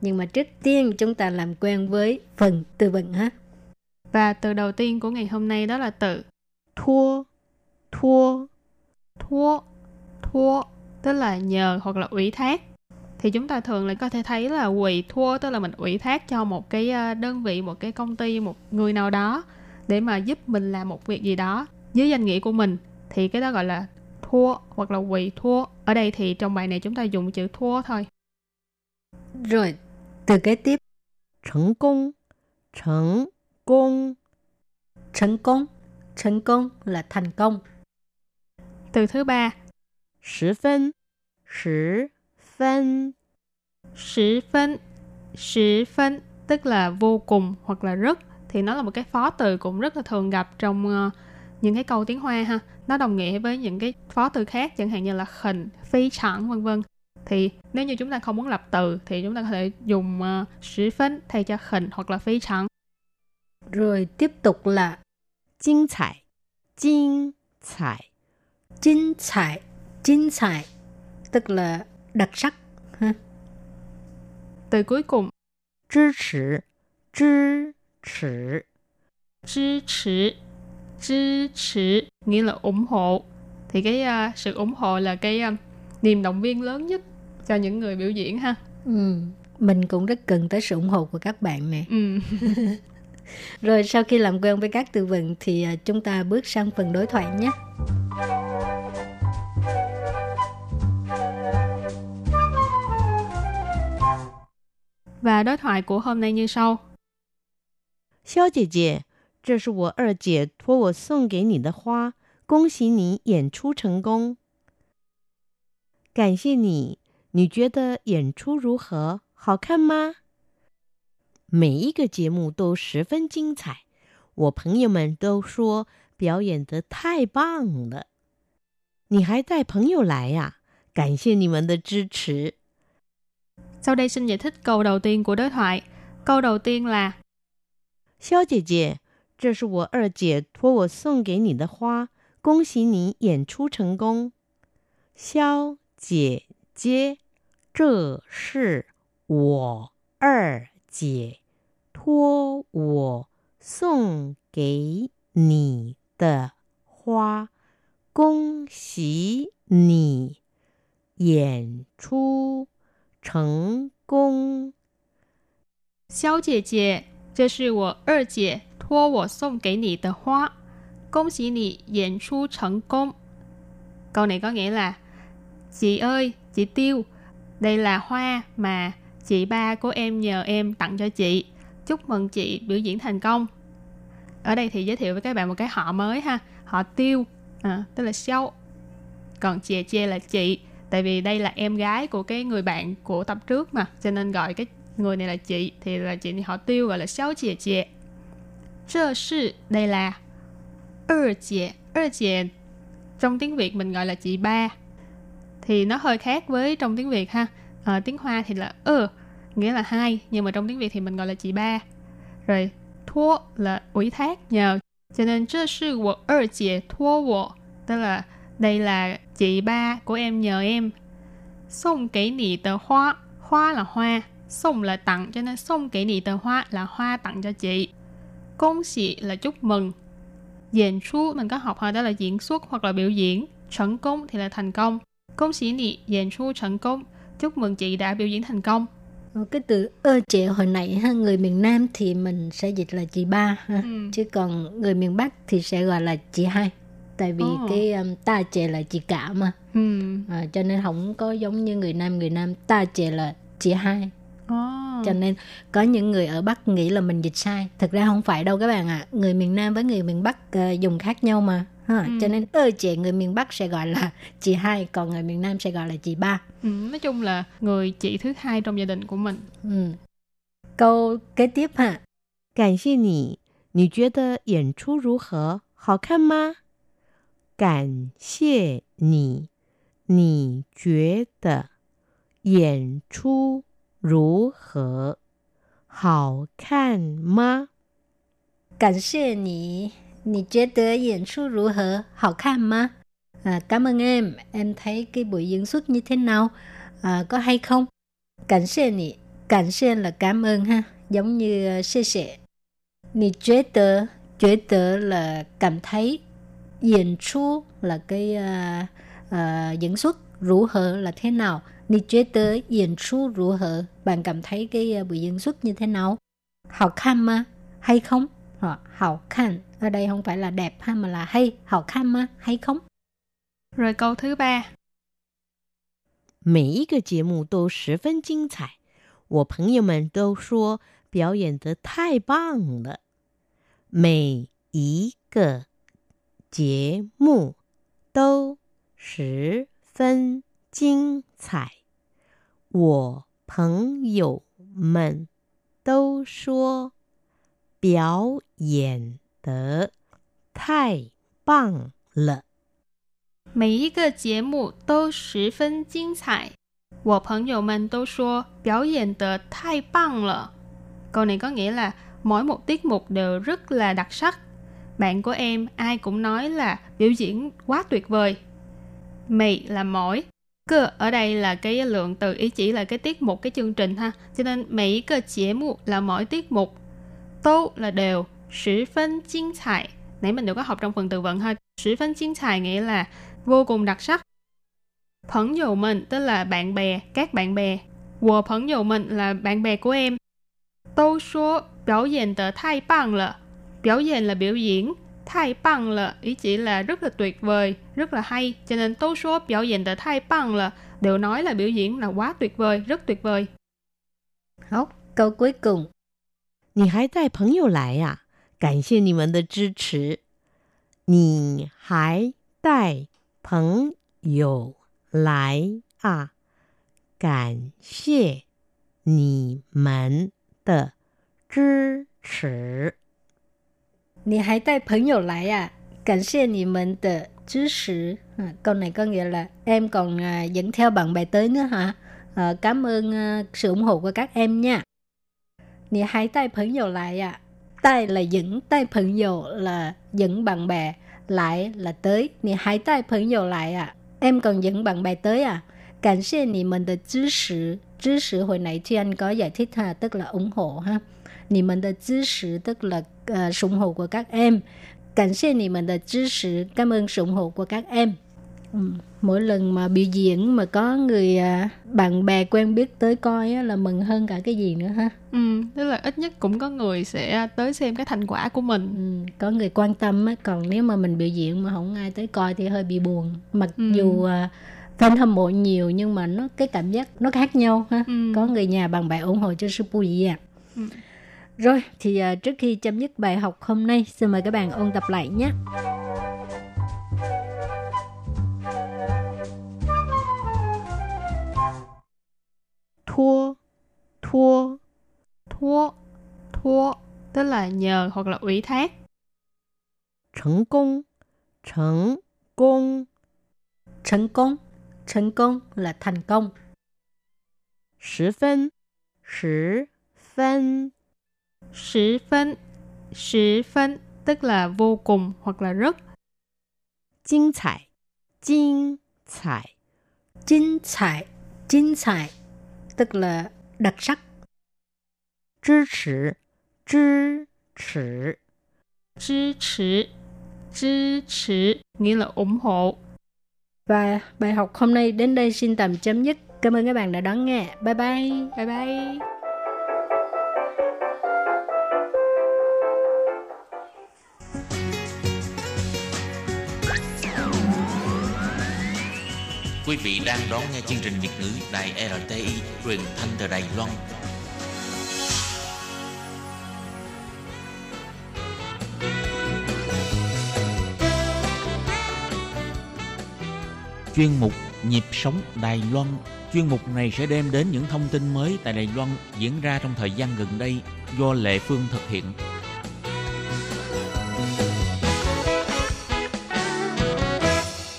Nhưng mà trước tiên chúng ta làm quen với phần từ vựng ha. Và từ đầu tiên của ngày hôm nay đó là từ thua, thua, thua, thua, tức là nhờ hoặc là ủy thác. Thì chúng ta thường là có thể thấy là ủy thua, tức là mình ủy thác cho một cái đơn vị, một cái công ty, một người nào đó để mà giúp mình làm một việc gì đó dưới danh nghĩa của mình. Thì cái đó gọi là thua hoặc là ủy thua. Ở đây thì trong bài này chúng ta dùng chữ thua thôi. Rồi, từ kế tiếp. Thành công, thành công. Thành công là thành công. Từ thứ ba. 10 phân. 10 phân tức là vô cùng hoặc là rất. Thì nó là một cái phó từ cũng rất là thường gặp trong những cái câu tiếng Hoa ha. Nó đồng nghĩa với những cái phó từ khác, chẳng hạn như là khỉnh, phi chẳng, vân vân. Thì nếu như chúng ta không muốn lập từ thì chúng ta có thể dùng 10 phân thay cho khỉnh hoặc là phi chẳng. Rồi tiếp tục là Chính thải, chính thải. Chính thải tức là đặc sắc. Từ cuối cùng. 支持 nghĩa là ủng hộ. Thì cái sự ủng hộ là cái niềm động viên lớn nhất cho những người biểu diễn ha. Mình cũng rất cần tới sự ủng hộ của các bạn nè. Rồi sau khi làm quen với các từ vựng thì chúng ta bước sang phần đối thoại nhé. Và đối thoại của hôm nay như sau. Xiao姐姐, 这是我二姐托我送给你的花，恭喜你演出成功. 感谢你，你觉得演出如何？好看吗？ 每一个节目都十分精彩，我朋友们都说表演得太棒了。你还带朋友来呀，感谢你们的支持。 Sau đây xin giải thích câu đầu tiên của đối thoại. Câu đầu tiên là Xiao姐姐, 这是我二姐托我送给你的花，恭喜你演出成功. Xiao姐姐, 这是我二姐托我送给你的花，恭喜你演出成功. 小姐姐, 这是我二姐托我送给你的花，恭喜你演出成功. Câu này có nghĩa là chị ơi, chị Tiêu, đây là hoa mà chị ba của em nhờ em tặng cho chị. Chúc mừng chị biểu diễn thành công. Ở đây thì giới thiệu với các bạn một cái họ mới ha. Họ Tiêu, tức là Xiao. Còn chị Chê là chị. Tại vì đây là em gái của cái người bạn của tập trước mà, cho nên gọi cái người này là chị. Thì là chị họ Tiêu gọi là Xiao Chê Chê. Chê sư, đây là Ơ Chê. Ơ Chê trong tiếng Việt mình gọi là chị ba. Thì nó hơi khác với trong tiếng Việt ha. Tiếng Hoa thì là Ơ, nghĩa là hai, nhưng mà trong tiếng Việt thì mình gọi là chị ba. Rồi thua là ủy thác, nhờ, cho nên 这是我二姐托我, tức là đây là chị ba của em nhờ em. 送给你的花, hoa là hoa, 送 là tặng, cho nên 送给你的花 là hoa tặng cho chị. 恭喜 là chúc mừng. 演出 mình có học hồi đó là diễn xuất hoặc là biểu diễn. 成功 thì là thành công. 恭喜你演出成功, chúc mừng chị đã biểu diễn thành công. Cái từ ơ chị hồi nãy ha, người miền Nam thì mình sẽ dịch là chị ba ha. Chứ còn người miền Bắc thì sẽ gọi là chị hai. Tại vì cái ta chị là chị cả mà. Cho nên không có giống như người Nam ta chị là chị hai. Cho nên có những người ở Bắc nghĩ là mình dịch sai. Thực ra không phải đâu các bạn ạ. Người miền Nam với người miền Bắc dùng khác nhau mà. Cho nên chị người miền Bắc sẽ gọi là chị hai, còn người miền Nam sẽ gọi là chị ba. Nói chung là người chị thứ hai trong gia đình của mình. Câu kế tiếp ha. Cảm ơn bạn. Bạn thấy diễn xuất như thế nào? Hào khăn mà? Cảm ơn bạn. Bạn thấy diễn xuất như thế nào? Hào khăn mà? Cảm ơn bạn. Nì chế tớ diễn xuất rủ hở, hảo khăn mà. Cảm ơn em thấy cái buổi diễn xuất như thế nào? Có hay không? Cảm ơn nì, cảm ơn là cảm ơn ha, giống như xê xệ. Nì chế tớ là cảm thấy, diễn xuất là cái diễn xuất, rủ hở là thế nào? Nì chế tớ diễn xuất rủ hở, bạn cảm thấy cái buổi diễn xuất như thế nào? Hảo khăn mà, hay không? Hảo khăn. Ở đây không phải là đẹp ha, mà là hay, hào khăn mà, hay không? Rồi câu thứ ba. Mỗi một cái tiết mục đều 10 phần tinh彩. Tôi bạn bè mình đều nói biểu diễn thật là棒了. Mỗi một tiết mục đều 10 phần精彩. Tôi bạn bè mình đều nói biểu diễn Mỗi một cái tiết mục đều 10 phần精彩. Tôi bạn bè mình đều nói biểu diễn thật là棒了. Câu này có nghĩa là mỗi một tiết mục đều rất là đặc sắc. Bạn của em ai cũng nói là biểu diễn quá tuyệt vời. Mỗi là mỗi, cơ ở đây là cái lượng từ ý chỉ là cái tiết mục, cái chương trình ha. Cho nên mỗi một cái tiết mục là mỗi tiết mục, tô là đều. 10 phần tinh彩, nãy mình đều có học trong phần từ vựng ha. 10 phần tinh彩nghĩa là vô cùng đặc sắc. Phẫn dụ mình tức là bạn bè, các bạn bè. Của phẫn dụ mình là bạn bè của em. Tô số biểu diễn tờ thay bằng lợ. Biểu diễn là biểu diễn, thay bằng lợ ý chỉ là rất là tuyệt vời, rất là hay. Cho nên tô số biểu diễn tờ thay bằng lợ đều nói là biểu diễn là quá tuyệt vời, rất tuyệt vời. Hảo, câu cuối cùng. 你还带朋友来呀? 感谢你们的支持。 Câu này có nghĩa là em còn dẫn theo bạn bè tới nữa hả? Cảm ơn sự ủng hộ của các em nha. 你还带朋友来呀? Tay là dẫn, tay phận dầu là dẫn bạn bè, lại là tới. Nì hãy tay phận dầu lại à? Em còn dẫn bạn bè tới à? Cảm ơn nì mình đã支持, hồi nãy Thúy Anh có giải thích ha, tức là ủng hộ ha. Nì mình đã支持tức là sự ủng hộ của các em. Cảm ơn nì mình đã支持, cảm ơn sự ủng hộ của các em. Mỗi lần mà biểu diễn mà có người bạn bè quen biết tới coi á, là mừng hơn cả cái gì nữa ha. Tức là ít nhất cũng có người sẽ tới xem cái thành quả của mình. Có người quan tâm á, còn nếu mà mình biểu diễn mà không ai tới coi thì hơi bị buồn. Mặc dù fan hâm mộ nhiều nhưng mà nó cái cảm giác nó khác nhau ha. Có người nhà bạn bè ủng hộ cho sư phụ gì à. Rồi thì trước khi chấm dứt bài học hôm nay, xin mời các bạn ôn tập lại nhé. 托 tức là nhờ hoặc là ủy thác. 成功 là thành công. 十分 tức là vô cùng hoặc là rất. 精彩 tức là đặc sắc. 支持 nghĩa là ủng hộ. Và bài học hôm nay đến đây xin tạm chấm dứt. Cảm ơn các bạn đã đón nghe. Bye bye. Quý vị đang đón nghe chương trình Việt ngữ Đài RTI, truyền thanh từ Đài Loan. Chuyên mục Nhịp sống Đài Loan. Chuyên mục này sẽ đem đến những thông tin mới tại Đài Loan diễn ra trong thời gian gần đây do Lệ Phương thực hiện.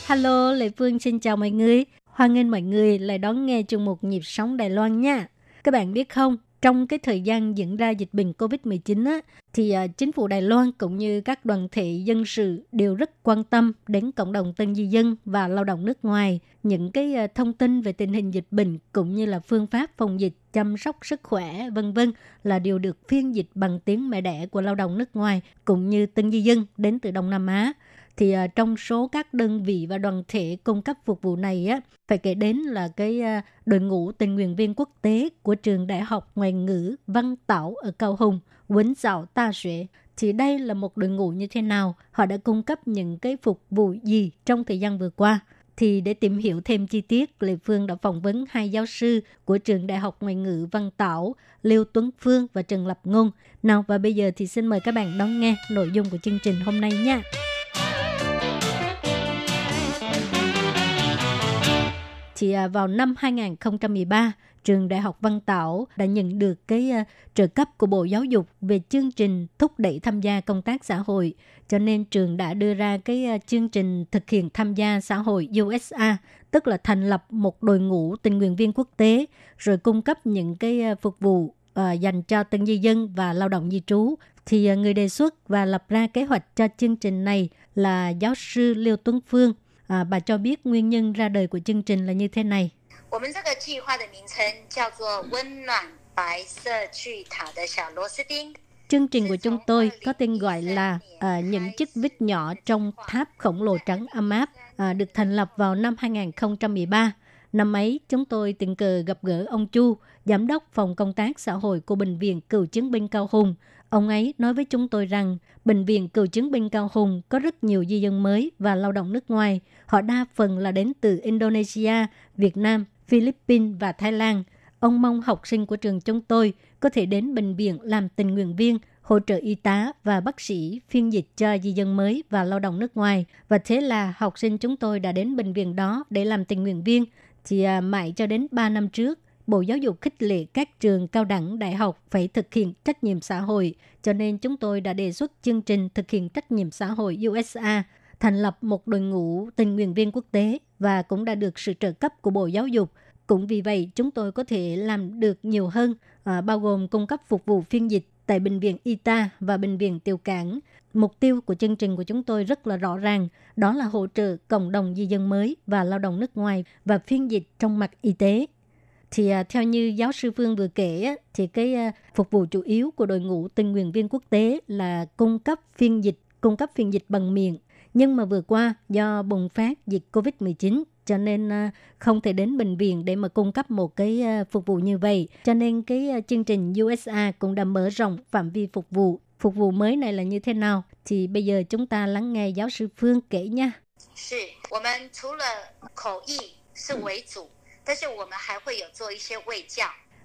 Hello, Lệ Phương xin chào mọi người. Hoan nghênh mọi người lại đón nghe chuyên mục Nhịp sống Đài Loan nha. Các bạn biết không, trong cái thời gian diễn ra dịch bệnh COVID-19 á, thì chính phủ Đài Loan cũng như các đoàn thể dân sự đều rất quan tâm đến cộng đồng tân di dân và lao động nước ngoài. Những cái thông tin về tình hình dịch bệnh cũng như là phương pháp phòng dịch, chăm sóc sức khỏe, vân vân là đều được phiên dịch bằng tiếng mẹ đẻ của lao động nước ngoài cũng như tân di dân đến từ Đông Nam Á. Thì trong số các đơn vị và đoàn thể cung cấp phục vụ này á, phải kể đến là cái đội ngũ tình nguyện viên quốc tế của trường đại học ngoại ngữ Văn Tảo ở Cao Hùng, Quấn Dạo Ta Xuế. Thì đây là một đội ngũ như thế nào? Họ đã cung cấp những cái phục vụ gì trong thời gian vừa qua? Thì để tìm hiểu thêm chi tiết, Lệ Phương đã phỏng vấn hai giáo sư của trường đại học ngoại ngữ Văn Tảo, Liêu Tuấn Phương và Trần Lập Ngôn. Nào và bây giờ thì xin mời các bạn đón nghe nội dung của chương trình hôm nay nha. Thì vào năm 2013, trường Đại học Văn Tảo đã nhận được cái trợ cấp của Bộ Giáo dục về chương trình thúc đẩy tham gia công tác xã hội. Cho nên trường đã đưa ra cái chương trình thực hiện tham gia xã hội USA, tức là thành lập một đội ngũ tình nguyện viên quốc tế, rồi cung cấp những cái phục vụ dành cho tân di dân và lao động di trú. Thì người đề xuất và lập ra kế hoạch cho chương trình này là giáo sư Liêu Tuấn Phương. Bà cho biết nguyên nhân ra đời của chương trình là như thế này. Chương trình của chúng tôi có tên gọi là những chiếc vít nhỏ trong tháp khổng lồ trắng ấm áp, được thành lập vào năm 2013. Năm ấy, chúng tôi tình cờ gặp gỡ ông Chu, giám đốc phòng công tác xã hội của Bệnh viện Cựu chiến binh Cao Hùng. Ông ấy nói với chúng tôi rằng Bệnh viện Cựu chiến binh Cao Hùng có rất nhiều di dân mới và lao động nước ngoài. Họ đa phần là đến từ Indonesia, Việt Nam, Philippines và Thái Lan. Ông mong học sinh của trường chúng tôi có thể đến bệnh viện làm tình nguyện viên, hỗ trợ y tá và bác sĩ phiên dịch cho di dân mới và lao động nước ngoài. Và thế là học sinh chúng tôi đã đến bệnh viện đó để làm tình nguyện viên. Thì mãi cho đến 3 năm trước, Bộ Giáo dục khích lệ các trường cao đẳng đại học phải thực hiện trách nhiệm xã hội, cho nên chúng tôi đã đề xuất chương trình thực hiện trách nhiệm xã hội USA, thành lập một đội ngũ tình nguyện viên quốc tế và cũng đã được sự trợ cấp của Bộ Giáo dục. Cũng vì vậy, chúng tôi có thể làm được nhiều hơn, bao gồm cung cấp phục vụ phiên dịch tại Bệnh viện Ita và Bệnh viện Tiểu Cảng. Mục tiêu của chương trình của chúng tôi rất là rõ ràng, đó là hỗ trợ cộng đồng di dân mới và lao động nước ngoài và phiên dịch trong mặt y tế. Thì theo như giáo sư Phương vừa kể, thì cái phục vụ chủ yếu của đội ngũ tình nguyện viên quốc tế là cung cấp phiên dịch bằng miệng. Nhưng mà vừa qua do bùng phát dịch COVID-19 cho nên không thể đến bệnh viện để mà cung cấp một cái phục vụ như vậy. Cho nên cái chương trình USA cũng đã mở rộng phạm vi phục vụ. Phục vụ mới này là như thế nào? Thì bây giờ chúng ta lắng nghe giáo sư Phương kể nha.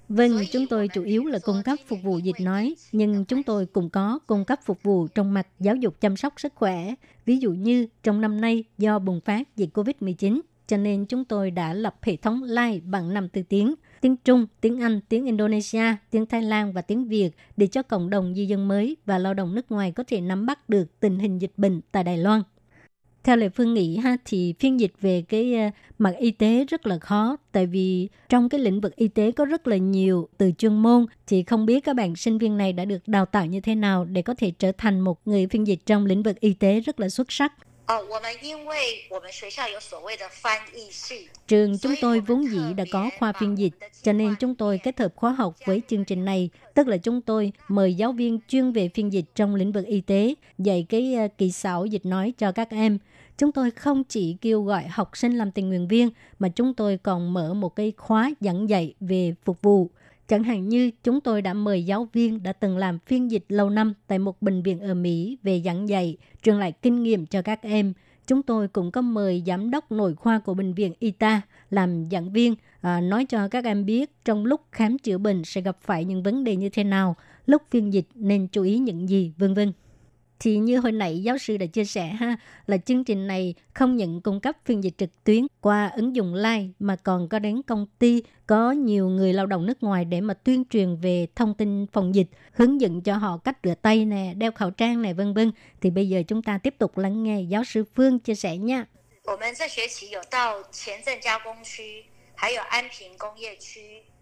Vâng, chúng tôi chủ yếu là cung cấp phục vụ dịch nói, nhưng chúng tôi cũng có cung cấp phục vụ trong mặt giáo dục chăm sóc sức khỏe. Ví dụ như trong năm nay do bùng phát dịch COVID-19, cho nên chúng tôi đã lập hệ thống live bằng 5 từ tiếng. Tiếng Trung, tiếng Anh, tiếng Indonesia, tiếng Thái Lan và tiếng Việt để cho cộng đồng di dân mới và lao động nước ngoài có thể nắm bắt được tình hình dịch bệnh tại Đài Loan. Theo Lệ Phương nghĩ thì phiên dịch về cái mặt y tế rất là khó, tại vì trong cái lĩnh vực y tế có rất là nhiều từ chuyên môn. Thì không biết các bạn sinh viên này đã được đào tạo như thế nào để có thể trở thành một người phiên dịch trong lĩnh vực y tế rất là xuất sắc. Trường chúng tôi vốn dĩ đã có khoa phiên dịch, cho nên chúng tôi kết hợp khóa học với chương trình này, tức là chúng tôi mời giáo viên chuyên về phiên dịch trong lĩnh vực y tế dạy cái kỹ xảo dịch nói cho các em. Chúng tôi không chỉ kêu gọi học sinh làm tình nguyện viên mà chúng tôi còn mở một cái khóa giảng dạy về phục vụ. Chẳng hạn như chúng tôi đã mời giáo viên đã từng làm phiên dịch lâu năm tại một bệnh viện ở Mỹ về giảng dạy, truyền lại kinh nghiệm cho các em. Chúng tôi cũng có mời giám đốc nội khoa của bệnh viện Ita làm giảng viên, nói cho các em biết trong lúc khám chữa bệnh sẽ gặp phải những vấn đề như thế nào, lúc phiên dịch nên chú ý những gì, vân vân. Thì như hồi nãy giáo sư đã chia sẻ ha, là chương trình này không những cung cấp phiên dịch trực tuyến qua ứng dụng live mà còn có đến công ty có nhiều người lao động nước ngoài để mà tuyên truyền về thông tin phòng dịch, hướng dẫn cho họ cách rửa tay nè, đeo khẩu trang nè, vân vân. Thì bây giờ chúng ta tiếp tục lắng nghe giáo sư Phương chia sẻ nha.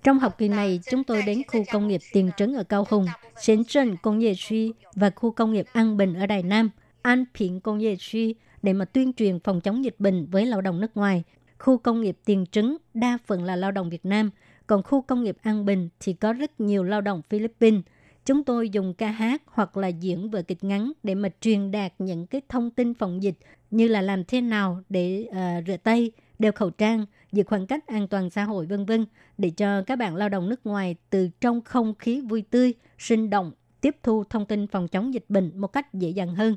Trong học kỳ này, chúng tôi đến khu công nghiệp Tiền Trấn ở Cao Hùng, Shenzhen Công nghiệp Suy và khu công nghiệp An Bình ở Đài Nam, An Phiện Công nghiệp Suy để mà tuyên truyền phòng chống dịch bệnh với lao động nước ngoài. Khu công nghiệp Tiền Trấn đa phần là lao động Việt Nam, còn khu công nghiệp An Bình thì có rất nhiều lao động Philippines. Chúng tôi dùng ca hát hoặc là diễn vở kịch ngắn để mà truyền đạt những cái thông tin phòng dịch như là làm thế nào để rửa tay, đeo khẩu trang, giữ khoảng cách an toàn xã hội vân vân để cho các bạn lao động nước ngoài từ trong không khí vui tươi, sinh động tiếp thu thông tin phòng chống dịch bệnh một cách dễ dàng hơn.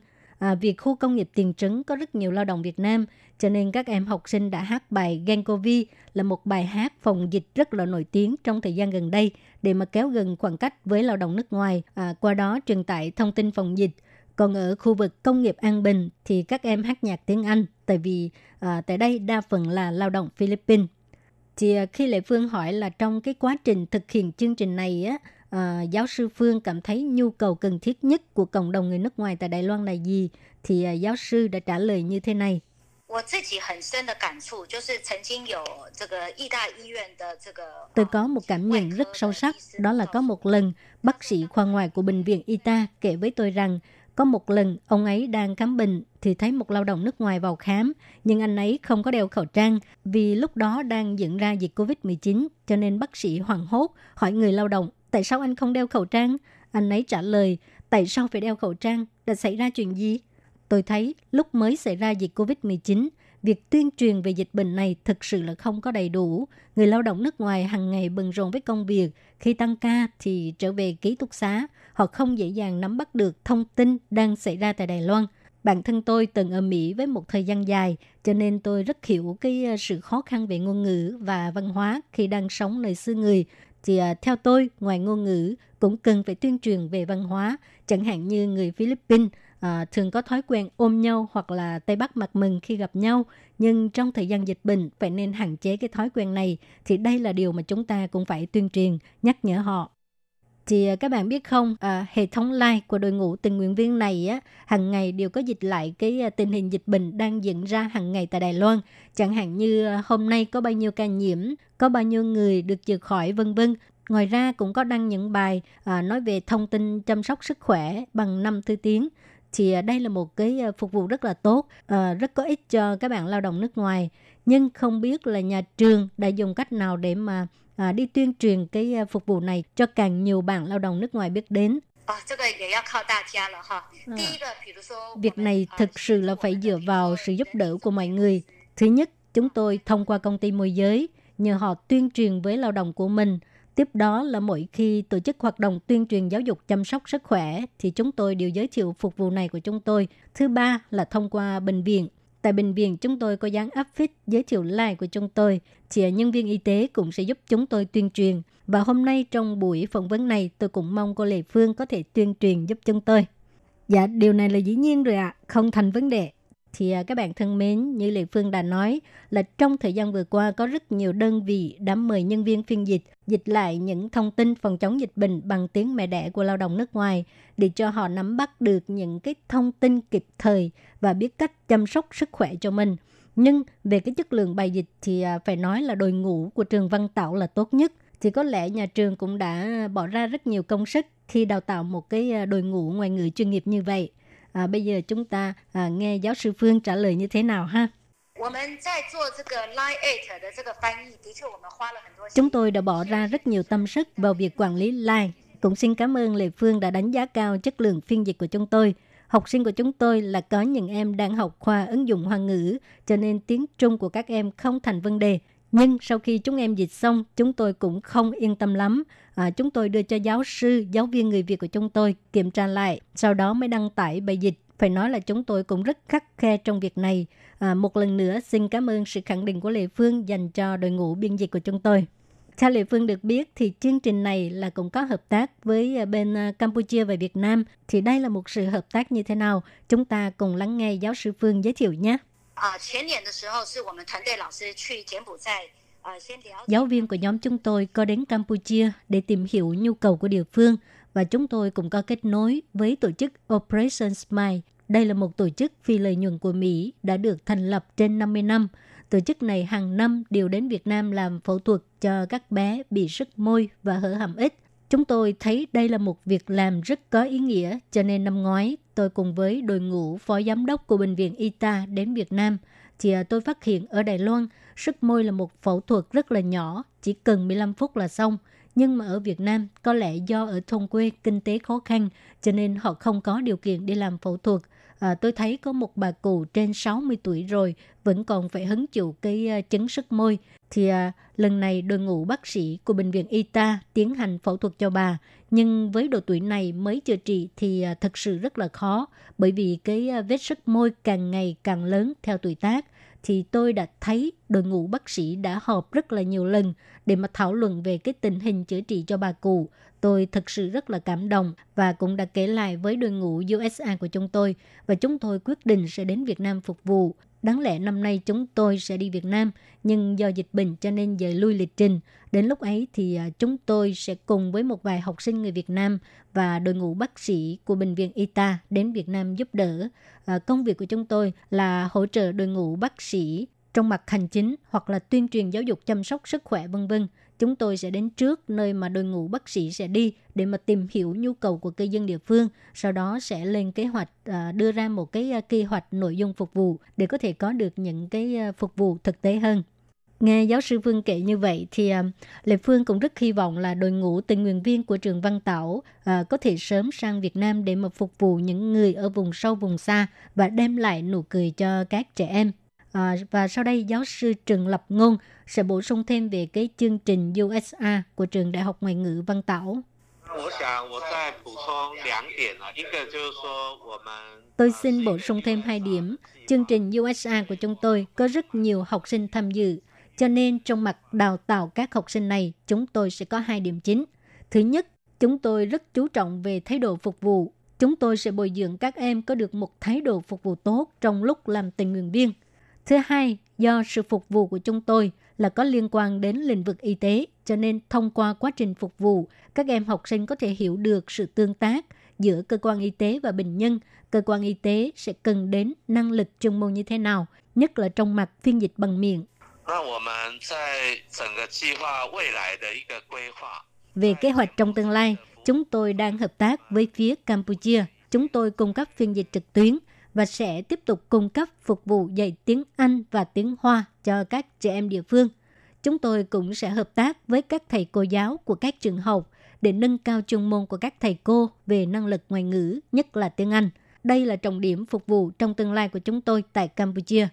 Vì khu công nghiệp Tiền Trấn có rất nhiều lao động Việt Nam, cho nên các em học sinh đã hát bài Gan Covid là một bài hát phòng dịch rất là nổi tiếng trong thời gian gần đây để mà kéo gần khoảng cách với lao động nước ngoài, qua đó truyền tải thông tin phòng dịch. Còn ở khu vực công nghiệp An Bình thì các em hát nhạc tiếng Anh, tại vì tại đây đa phần là lao động Philippines. Thì khi Lệ Phương hỏi là trong cái quá trình thực hiện chương trình này á, giáo sư Phương cảm thấy nhu cầu cần thiết nhất của cộng đồng người nước ngoài tại Đài Loan là gì? Thì giáo sư đã trả lời như thế này. Tôi có một cảm nhận rất sâu sắc, đó là có một lần bác sĩ khoa ngoại của Bệnh viện Ita kể với tôi rằng có một lần ông ấy đang khám bệnh thì thấy một lao động nước ngoài vào khám, nhưng anh ấy không có đeo khẩu trang vì lúc đó đang diễn ra dịch COVID-19, cho nên bác sĩ hoảng hốt hỏi người lao động, tại sao anh không đeo khẩu trang? Anh ấy trả lời, tại sao phải đeo khẩu trang? Đã xảy ra chuyện gì? Tôi thấy lúc mới xảy ra dịch COVID-19, việc tuyên truyền về dịch bệnh này thực sự là không có đầy đủ. Người lao động nước ngoài hàng ngày bận rộn với công việc, khi tăng ca thì trở về ký túc xá, họ không dễ dàng nắm bắt được thông tin đang xảy ra tại Đài Loan. Bản thân tôi từng ở Mỹ với một thời gian dài, cho nên tôi rất hiểu cái sự khó khăn về ngôn ngữ và văn hóa khi đang sống nơi xứ người. Thì theo tôi, ngoài ngôn ngữ cũng cần phải tuyên truyền về văn hóa, chẳng hạn như người Philippines thường có thói quen ôm nhau hoặc là tay bắt mặt mừng khi gặp nhau, nhưng trong thời gian dịch bệnh phải nên hạn chế cái thói quen này, thì đây là điều mà chúng ta cũng phải tuyên truyền, nhắc nhở họ. Thì các bạn biết không, hệ thống live của đội ngũ tình nguyện viên này á, hàng ngày đều có dịch lại cái tình hình dịch bệnh đang diễn ra hàng ngày tại Đài Loan. Chẳng hạn như hôm nay có bao nhiêu ca nhiễm, có bao nhiêu người được chữa khỏi vân vân. Ngoài ra cũng có đăng những bài nói về thông tin chăm sóc sức khỏe bằng 5 thứ tiếng. Thì đây là một cái phục vụ rất là tốt, rất có ích cho các bạn lao động nước ngoài. Nhưng không biết là nhà trường đã dùng cách nào để mà đi tuyên truyền cái phục vụ này cho càng nhiều bạn lao động nước ngoài biết đến. Việc này thực sự là phải dựa vào sự giúp đỡ của mọi người. Thứ nhất, chúng tôi thông qua công ty môi giới, nhờ họ tuyên truyền với lao động của mình. Tiếp đó là mỗi khi tổ chức hoạt động tuyên truyền giáo dục chăm sóc sức khỏe, thì chúng tôi đều giới thiệu phục vụ này của chúng tôi. Thứ ba là thông qua bệnh viện. Tại bệnh viện, chúng tôi có dán áp phích giới thiệu live của chúng tôi. Chị nhân viên y tế cũng sẽ giúp chúng tôi tuyên truyền. Và hôm nay trong buổi phỏng vấn này, tôi cũng mong cô Lệ Phương có thể tuyên truyền giúp chúng tôi. Dạ, điều này là dĩ nhiên rồi ạ, không thành vấn đề. Thì các bạn thân mến, như Lệ Phương đã nói là trong thời gian vừa qua có rất nhiều đơn vị đã mời nhân viên phiên dịch dịch lại những thông tin phòng chống dịch bệnh bằng tiếng mẹ đẻ của lao động nước ngoài để cho họ nắm bắt được những cái thông tin kịp thời và biết cách chăm sóc sức khỏe cho mình. Nhưng về cái chất lượng bài dịch thì phải nói là đội ngũ của trường Văn Tảo là tốt nhất. Thì có lẽ nhà trường cũng đã bỏ ra rất nhiều công sức khi đào tạo một cái đội ngũ ngoại ngữ chuyên nghiệp như vậy. Bây giờ chúng ta nghe giáo sư Phương trả lời như thế nào ha. Chúng tôi đã bỏ ra rất nhiều tâm sức vào việc quản lý live. Cũng xin cảm ơn Lệ Phương đã đánh giá cao chất lượng phiên dịch của chúng tôi. Học sinh của chúng tôi là có những em đang học khoa ứng dụng Hoa ngữ, cho nên tiếng Trung của các em không thành vấn đề. Nhưng sau khi chúng em dịch xong, chúng tôi cũng không yên tâm lắm. Chúng tôi đưa cho giáo sư, giáo viên người Việt của chúng tôi kiểm tra lại, sau đó mới đăng tải bài dịch. Phải nói là chúng tôi cũng rất khắt khe trong việc này. Một lần nữa xin cảm ơn sự khẳng định của Lệ Phương dành cho đội ngũ biên dịch của chúng tôi. Theo Lệ Phương được biết thì chương trình này là cũng có hợp tác với bên Campuchia và Việt Nam. Thì đây là một sự hợp tác như thế nào? Chúng ta cùng lắng nghe giáo sư Phương giới thiệu nhé. Giáo viên của nhóm chúng tôi có đến Campuchia để tìm hiểu nhu cầu của địa phương và chúng tôi cũng có kết nối với tổ chức Operation Smile. Đây là một tổ chức phi lợi nhuận của Mỹ đã được thành lập trên 50 năm. Tổ chức này hàng năm đều đến Việt Nam làm phẫu thuật cho các bé bị sứt môi và hở hàm ếch. Chúng tôi thấy đây là một việc làm rất có ý nghĩa, cho nên năm ngoái tôi cùng với đội ngũ phó giám đốc của Bệnh viện Ita đến Việt Nam. Thì tôi phát hiện ở Đài Loan, sứt môi là một phẫu thuật rất là nhỏ, chỉ cần 15 phút là xong. Nhưng mà ở Việt Nam, có lẽ do ở thôn quê kinh tế khó khăn, cho nên họ không có điều kiện đi làm phẫu thuật. Tôi thấy có một bà cụ trên 60 tuổi rồi, vẫn còn phải hứng chịu cái chứng sứt môi. Thì lần này đội ngũ bác sĩ của Bệnh viện Ita tiến hành phẫu thuật cho bà. Nhưng với độ tuổi này mới chữa trị thì thật sự rất là khó, bởi vì cái vết sứt môi càng ngày càng lớn theo tuổi tác. Thì tôi đã thấy đội ngũ bác sĩ đã họp rất là nhiều lần để mà thảo luận về cái tình hình chữa trị cho bà cụ. Tôi thật sự rất là cảm động và cũng đã kể lại với đội ngũ USA của chúng tôi và chúng tôi quyết định sẽ đến Việt Nam phục vụ. Đáng lẽ năm nay chúng tôi sẽ đi Việt Nam nhưng do dịch bệnh cho nên dời lui lịch trình. Đến lúc ấy thì chúng tôi sẽ cùng với một vài học sinh người Việt Nam và đội ngũ bác sĩ của Bệnh viện Ita đến Việt Nam giúp đỡ. Công việc của chúng tôi là hỗ trợ đội ngũ bác sĩ trong mặt hành chính hoặc là tuyên truyền giáo dục chăm sóc sức khỏe v.v. Chúng tôi sẽ đến trước nơi mà đội ngũ bác sĩ sẽ đi để mà tìm hiểu nhu cầu của cư dân địa phương. Sau đó sẽ lên kế hoạch, đưa ra một cái kế hoạch nội dung phục vụ để có thể có được những cái phục vụ thực tế hơn. Nghe giáo sư Phương kể như vậy thì Lệ Phương cũng rất hy vọng là đội ngũ tình nguyện viên của trường Văn Tảo có thể sớm sang Việt Nam để mà phục vụ những người ở vùng sâu vùng xa và đem lại nụ cười cho các trẻ em. Và sau đây giáo sư Trần Lập Ngôn sẽ bổ sung thêm về cái chương trình USA của trường Đại học Ngoại ngữ Văn Tảo. Tôi xin bổ sung thêm 2 điểm. Chương trình USA của chúng tôi có rất nhiều học sinh tham dự, cho nên trong mặt đào tạo các học sinh này, chúng tôi sẽ có 2 điểm chính. Thứ nhất, chúng tôi rất chú trọng về thái độ phục vụ. Chúng tôi sẽ bồi dưỡng các em có được một thái độ phục vụ tốt trong lúc làm tình nguyện viên. Thứ hai, do sự phục vụ của chúng tôi là có liên quan đến lĩnh vực y tế, cho nên thông qua quá trình phục vụ, các em học sinh có thể hiểu được sự tương tác giữa cơ quan y tế và bệnh nhân. Cơ quan y tế sẽ cần đến năng lực chuyên môn như thế nào, nhất là trong mặt phiên dịch bằng miệng. Về kế hoạch trong tương lai, chúng tôi đang hợp tác với phía Campuchia. Chúng tôi cung cấp phiên dịch trực tuyến và sẽ tiếp tục cung cấp phục vụ dạy tiếng Anh và tiếng Hoa cho các trẻ em địa phương. Chúng tôi cũng sẽ hợp tác với các thầy cô giáo của các trường học để nâng cao chuyên môn của các thầy cô về năng lực ngoại ngữ, nhất là tiếng Anh. Đây là trọng điểm phục vụ trong tương lai của chúng tôi tại Campuchia.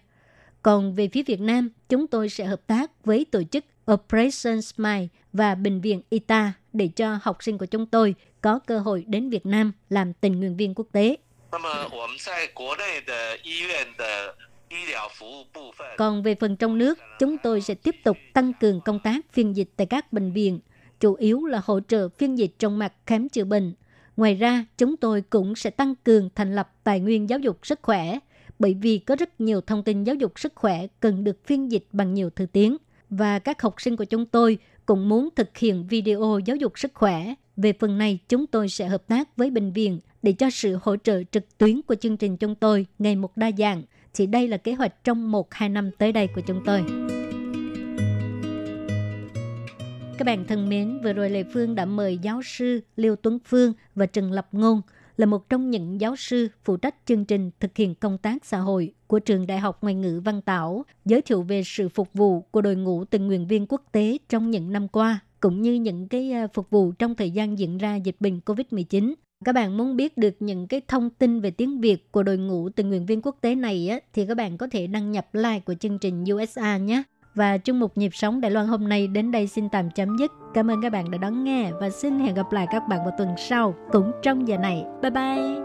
Còn về phía Việt Nam, chúng tôi sẽ hợp tác với tổ chức Operation Smile và Bệnh viện Ita để cho học sinh của chúng tôi có cơ hội đến Việt Nam làm tình nguyện viên quốc tế. Còn về phần trong nước, chúng tôi sẽ tiếp tục tăng cường công tác phiên dịch tại các bệnh viện, chủ yếu là hỗ trợ phiên dịch trong mặt khám chữa bệnh. Ngoài ra, chúng tôi cũng sẽ tăng cường thành lập tài nguyên giáo dục sức khỏe, bởi vì có rất nhiều thông tin giáo dục sức khỏe cần được phiên dịch bằng nhiều thứ tiếng. Và các học sinh của chúng tôi cũng muốn thực hiện video giáo dục sức khỏe. Về phần này, chúng tôi sẽ hợp tác với bệnh viện để cho sự hỗ trợ trực tuyến của chương trình chúng tôi ngày một đa dạng. Thì đây là kế hoạch trong 1-2 năm tới đây của chúng tôi. Các bạn thân mến, vừa rồi Lệ Phương đã mời giáo sư Liêu Tuấn Phương và Trần Lập Ngôn là một trong những giáo sư phụ trách chương trình thực hiện công tác xã hội của trường Đại học Ngoại ngữ Văn Tảo, giới thiệu về sự phục vụ của đội ngũ tình nguyện viên quốc tế trong những năm qua, cũng như những cái phục vụ trong thời gian diễn ra dịch bệnh COVID-19. Các bạn muốn biết được những cái thông tin về tiếng Việt của đội ngũ tình nguyện viên quốc tế này á, thì các bạn có thể đăng nhập like của chương trình USA nhé. Và chương mục Nhịp sống Đài Loan hôm nay đến đây xin tạm chấm dứt. Cảm ơn các bạn đã đón nghe và xin hẹn gặp lại các bạn vào tuần sau cũng trong giờ này. Bye bye!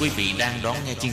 Quý vị đang đón nghe chương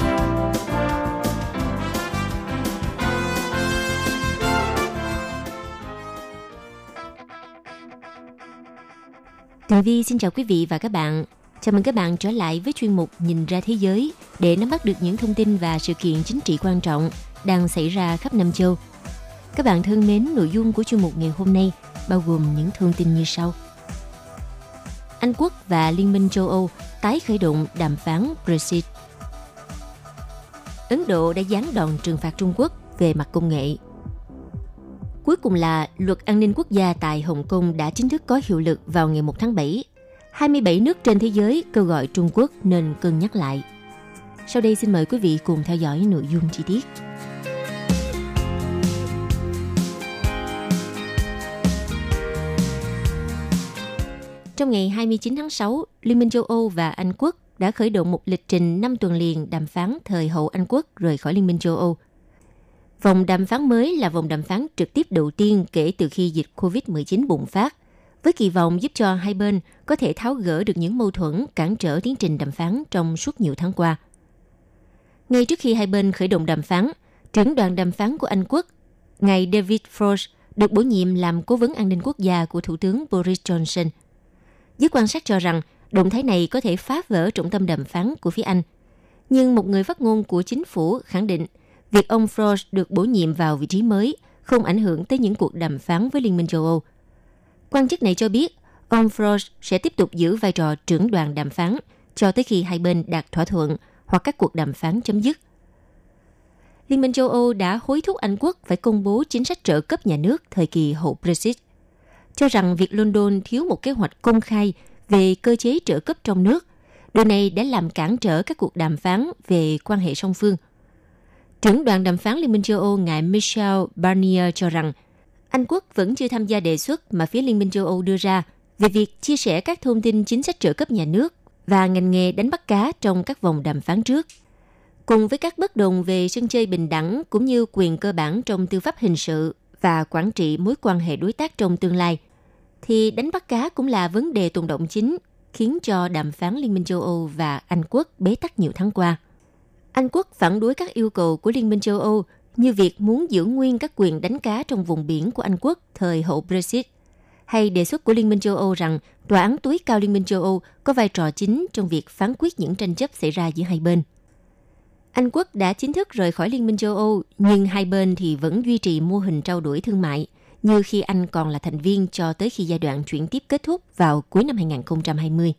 Tường Vi xin chào quý vị và các bạn. Chào mừng các bạn trở lại với chuyên mục Nhìn ra thế giới để nắm bắt được những thông tin và sự kiện chính trị quan trọng đang xảy ra khắp năm châu. Các bạn thân mến, nội dung của chuyên mục ngày hôm nay bao gồm những thông tin như sau. Anh Quốc và Liên minh Châu Âu tái khởi động đàm phán Brexit. Ấn Độ đã giáng đòn trừng phạt Trung Quốc về mặt công nghệ. Cuối cùng là luật an ninh quốc gia tại Hồng Kông đã chính thức có hiệu lực vào ngày 1 tháng 7. 27 nước trên thế giới kêu gọi Trung Quốc nên cân nhắc lại. Sau đây xin mời quý vị cùng theo dõi nội dung chi tiết. Trong ngày 29 tháng 6, Liên minh châu Âu và Anh Quốc đã khởi động một lịch trình 5 tuần liền đàm phán thời hậu Anh Quốc rời khỏi Liên minh châu Âu. Vòng đàm phán mới là vòng đàm phán trực tiếp đầu tiên kể từ khi dịch COVID-19 bùng phát, với kỳ vọng giúp cho hai bên có thể tháo gỡ được những mâu thuẫn cản trở tiến trình đàm phán trong suốt nhiều tháng qua. Ngay trước khi hai bên khởi động đàm phán, trưởng đoàn đàm phán của Anh Quốc, ngài David Frost, được bổ nhiệm làm cố vấn an ninh quốc gia của Thủ tướng Boris Johnson. Giới quan sát cho rằng động thái này có thể phá vỡ trọng tâm đàm phán của phía Anh, nhưng một người phát ngôn của chính phủ khẳng định việc ông Frost được bổ nhiệm vào vị trí mới không ảnh hưởng tới những cuộc đàm phán với Liên minh châu Âu. Quan chức này cho biết ông Frost sẽ tiếp tục giữ vai trò trưởng đoàn đàm phán cho tới khi hai bên đạt thỏa thuận hoặc các cuộc đàm phán chấm dứt. Liên minh châu Âu đã hối thúc Anh Quốc phải công bố chính sách trợ cấp nhà nước thời kỳ hậu Brexit, cho rằng việc London thiếu một kế hoạch công khai về cơ chế trợ cấp trong nước. Điều này đã làm cản trở các cuộc đàm phán về quan hệ song phương. Trưởng đoàn đàm phán Liên minh châu Âu ngài Michel Barnier cho rằng Anh Quốc vẫn chưa tham gia đề xuất mà phía Liên minh châu Âu đưa ra về việc chia sẻ các thông tin chính sách trợ cấp nhà nước và ngành nghề đánh bắt cá trong các vòng đàm phán trước. Cùng với các bất đồng về sân chơi bình đẳng cũng như quyền cơ bản trong tư pháp hình sự và quản trị mối quan hệ đối tác trong tương lai, thì đánh bắt cá cũng là vấn đề tồn động chính khiến cho đàm phán Liên minh châu Âu và Anh Quốc bế tắc nhiều tháng qua. Anh Quốc phản đối các yêu cầu của Liên minh châu Âu như việc muốn giữ nguyên các quyền đánh cá trong vùng biển của Anh Quốc thời hậu Brexit, hay đề xuất của Liên minh châu Âu rằng Tòa án tối cao Liên minh châu Âu có vai trò chính trong việc phán quyết những tranh chấp xảy ra giữa hai bên. Anh Quốc đã chính thức rời khỏi Liên minh châu Âu, nhưng hai bên thì vẫn duy trì mô hình trao đổi thương mại như khi Anh còn là thành viên cho tới khi giai đoạn chuyển tiếp kết thúc vào cuối năm 2020.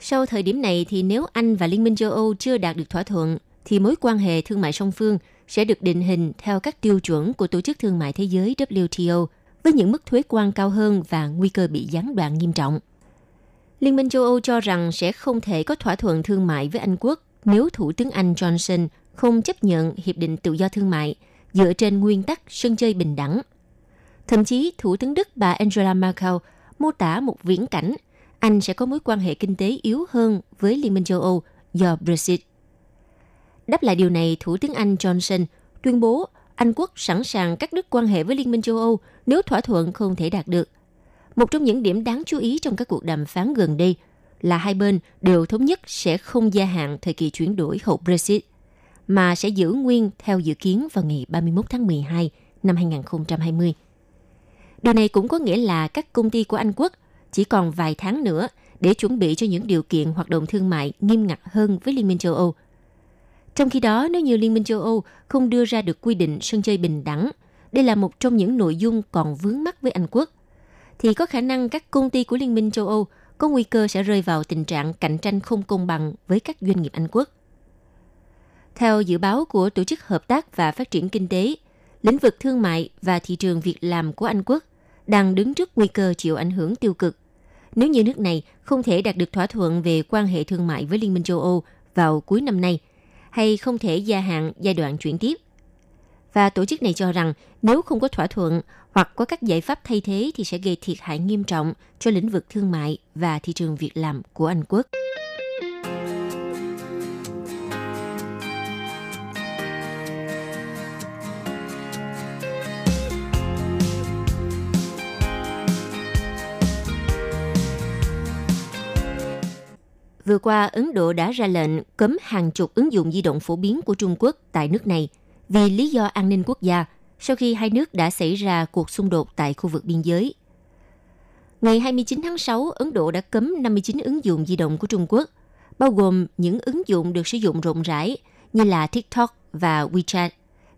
Sau thời điểm này thì nếu Anh và Liên minh châu Âu chưa đạt được thỏa thuận, thì mối quan hệ thương mại song phương sẽ được định hình theo các tiêu chuẩn của Tổ chức Thương mại Thế giới WTO với những mức thuế quan cao hơn và nguy cơ bị gián đoạn nghiêm trọng. Liên minh châu Âu cho rằng sẽ không thể có thỏa thuận thương mại với Anh Quốc nếu Thủ tướng Anh Johnson không chấp nhận Hiệp định Tự do Thương mại dựa trên nguyên tắc sân chơi bình đẳng. Thậm chí, Thủ tướng Đức bà Angela Merkel mô tả một viễn cảnh Anh sẽ có mối quan hệ kinh tế yếu hơn với Liên minh châu Âu do Brexit. Đáp lại điều này, Thủ tướng Anh Johnson tuyên bố Anh Quốc sẵn sàng cắt đứt quan hệ với Liên minh châu Âu nếu thỏa thuận không thể đạt được. Một trong những điểm đáng chú ý trong các cuộc đàm phán gần đây là hai bên đều thống nhất sẽ không gia hạn thời kỳ chuyển đổi hậu Brexit, mà sẽ giữ nguyên theo dự kiến vào ngày 31 tháng 12 năm 2020. Điều này cũng có nghĩa là các công ty của Anh Quốc chỉ còn vài tháng nữa để chuẩn bị cho những điều kiện hoạt động thương mại nghiêm ngặt hơn với Liên minh châu Âu. Trong khi đó, nếu như Liên minh châu Âu không đưa ra được quy định sân chơi bình đẳng, đây là một trong những nội dung còn vướng mắc với Anh Quốc, thì có khả năng các công ty của Liên minh châu Âu có nguy cơ sẽ rơi vào tình trạng cạnh tranh không công bằng với các doanh nghiệp Anh Quốc. Theo dự báo của Tổ chức Hợp tác và Phát triển Kinh tế, lĩnh vực thương mại và thị trường việc làm của Anh Quốc đang đứng trước nguy cơ chịu ảnh hưởng tiêu cực nếu như nước này không thể đạt được thỏa thuận về quan hệ thương mại với Liên minh châu Âu vào cuối năm nay, hay không thể gia hạn giai đoạn chuyển tiếp. Và tổ chức này cho rằng nếu không có thỏa thuận hoặc có các giải pháp thay thế thì sẽ gây thiệt hại nghiêm trọng cho lĩnh vực thương mại và thị trường việc làm của Anh Quốc. Vừa qua, Ấn Độ đã ra lệnh cấm hàng chục ứng dụng di động phổ biến của Trung Quốc tại nước này vì lý do an ninh quốc gia, sau khi hai nước đã xảy ra cuộc xung đột tại khu vực biên giới. Ngày 29 tháng 6, Ấn Độ đã cấm 59 ứng dụng di động của Trung Quốc, bao gồm những ứng dụng được sử dụng rộng rãi như là TikTok và WeChat,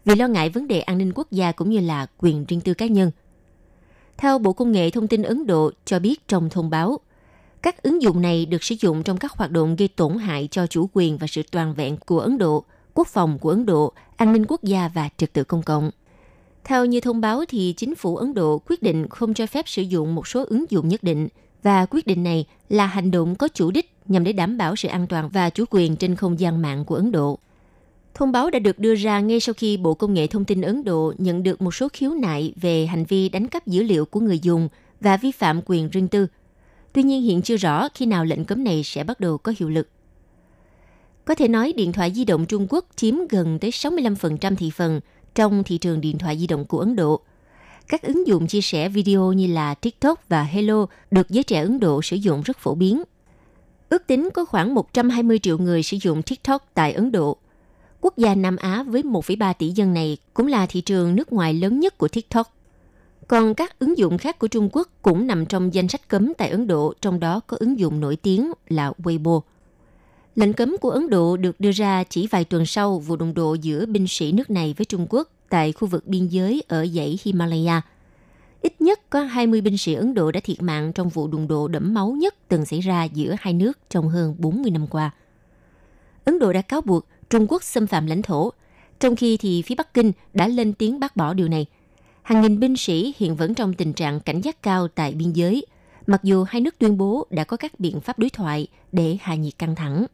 vì lo ngại vấn đề an ninh quốc gia cũng như là quyền riêng tư cá nhân. Theo Bộ Công nghệ Thông tin Ấn Độ cho biết trong thông báo, các ứng dụng này được sử dụng trong các hoạt động gây tổn hại cho chủ quyền và sự toàn vẹn của Ấn Độ, quốc phòng của Ấn Độ, an ninh quốc gia và trật tự công cộng. Theo như thông báo thì chính phủ Ấn Độ quyết định không cho phép sử dụng một số ứng dụng nhất định và quyết định này là hành động có chủ đích nhằm để đảm bảo sự an toàn và chủ quyền trên không gian mạng của Ấn Độ. Thông báo đã được đưa ra ngay sau khi Bộ Công nghệ Thông tin Ấn Độ nhận được một số khiếu nại về hành vi đánh cắp dữ liệu của người dùng và vi phạm quyền riêng tư. Tuy nhiên hiện chưa rõ khi nào lệnh cấm này sẽ bắt đầu có hiệu lực. Có thể nói điện thoại di động Trung Quốc chiếm gần tới 65% thị phần trong thị trường điện thoại di động của Ấn Độ. Các ứng dụng chia sẻ video như là TikTok và Hello được giới trẻ Ấn Độ sử dụng rất phổ biến. Ước tính có khoảng 120 triệu người sử dụng TikTok tại Ấn Độ. Quốc gia Nam Á với 1,3 tỷ dân này cũng là thị trường nước ngoài lớn nhất của TikTok. Còn các ứng dụng khác của Trung Quốc cũng nằm trong danh sách cấm tại Ấn Độ, trong đó có ứng dụng nổi tiếng là Weibo. Lệnh cấm của Ấn Độ được đưa ra chỉ vài tuần sau vụ đụng độ giữa binh sĩ nước này với Trung Quốc tại khu vực biên giới ở dãy Himalaya. Ít nhất có 20 binh sĩ Ấn Độ đã thiệt mạng trong vụ đụng độ đẫm máu nhất từng xảy ra giữa hai nước trong hơn 40 năm qua. Ấn Độ đã cáo buộc Trung Quốc xâm phạm lãnh thổ, trong khi thì phía Bắc Kinh đã lên tiếng bác bỏ điều này. Hàng nghìn binh sĩ hiện vẫn trong tình trạng cảnh giác cao tại biên giới, mặc dù hai nước tuyên bố đã có các biện pháp đối thoại để hạ nhiệt căng thẳng.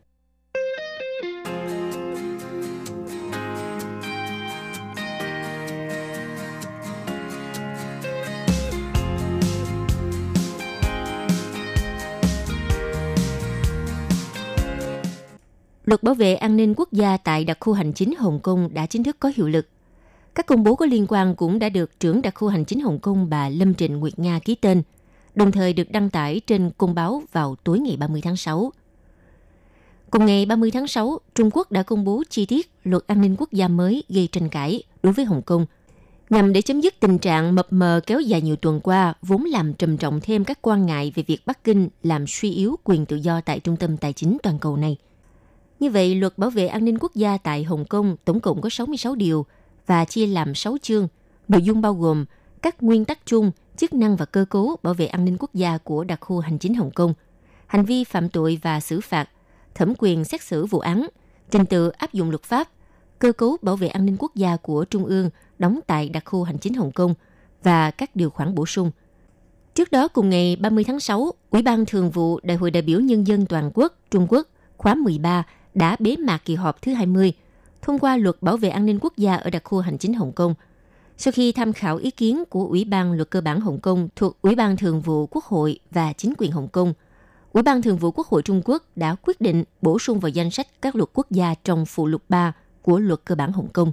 Luật bảo vệ an ninh quốc gia tại đặc khu hành chính Hồng Kông đã chính thức có hiệu lực. Các công bố có liên quan cũng đã được trưởng đặc khu hành chính Hồng Kông bà Lâm Truyền Nguyệt Nga ký tên, đồng thời được đăng tải trên công báo vào tối ngày 30 tháng 6. Cùng ngày 30 tháng 6, Trung Quốc đã công bố chi tiết luật an ninh quốc gia mới gây tranh cãi đối với Hồng Kông, nhằm để chấm dứt tình trạng mập mờ kéo dài nhiều tuần qua, vốn làm trầm trọng thêm các quan ngại về việc Bắc Kinh làm suy yếu quyền tự do tại trung tâm tài chính toàn cầu này. Như vậy, luật bảo vệ an ninh quốc gia tại Hồng Kông tổng cộng có 66 điều, và chia làm 6 chương, nội dung bao gồm các nguyên tắc chung, chức năng và cơ cấu bảo vệ an ninh quốc gia của đặc khu hành chính Hồng Kông, hành vi phạm tội và xử phạt, thẩm quyền xét xử vụ án, trình tự áp dụng luật pháp, cơ cấu bảo vệ an ninh quốc gia của Trung ương đóng tại đặc khu hành chính Hồng Kông và các điều khoản bổ sung. Trước đó cùng ngày 30 tháng 6, Ủy ban Thường vụ Đại hội đại biểu Nhân dân Toàn quốc Trung Quốc khóa 13 đã bế mạc kỳ họp thứ 20, thông qua luật bảo vệ an ninh quốc gia ở đặc khu hành chính Hồng Kông. Sau khi tham khảo ý kiến của Ủy ban Luật cơ bản Hồng Kông thuộc Ủy ban Thường vụ Quốc hội và chính quyền Hồng Kông, Ủy ban Thường vụ Quốc hội Trung Quốc đã quyết định bổ sung vào danh sách các luật quốc gia trong phụ lục 3 của Luật cơ bản Hồng Kông.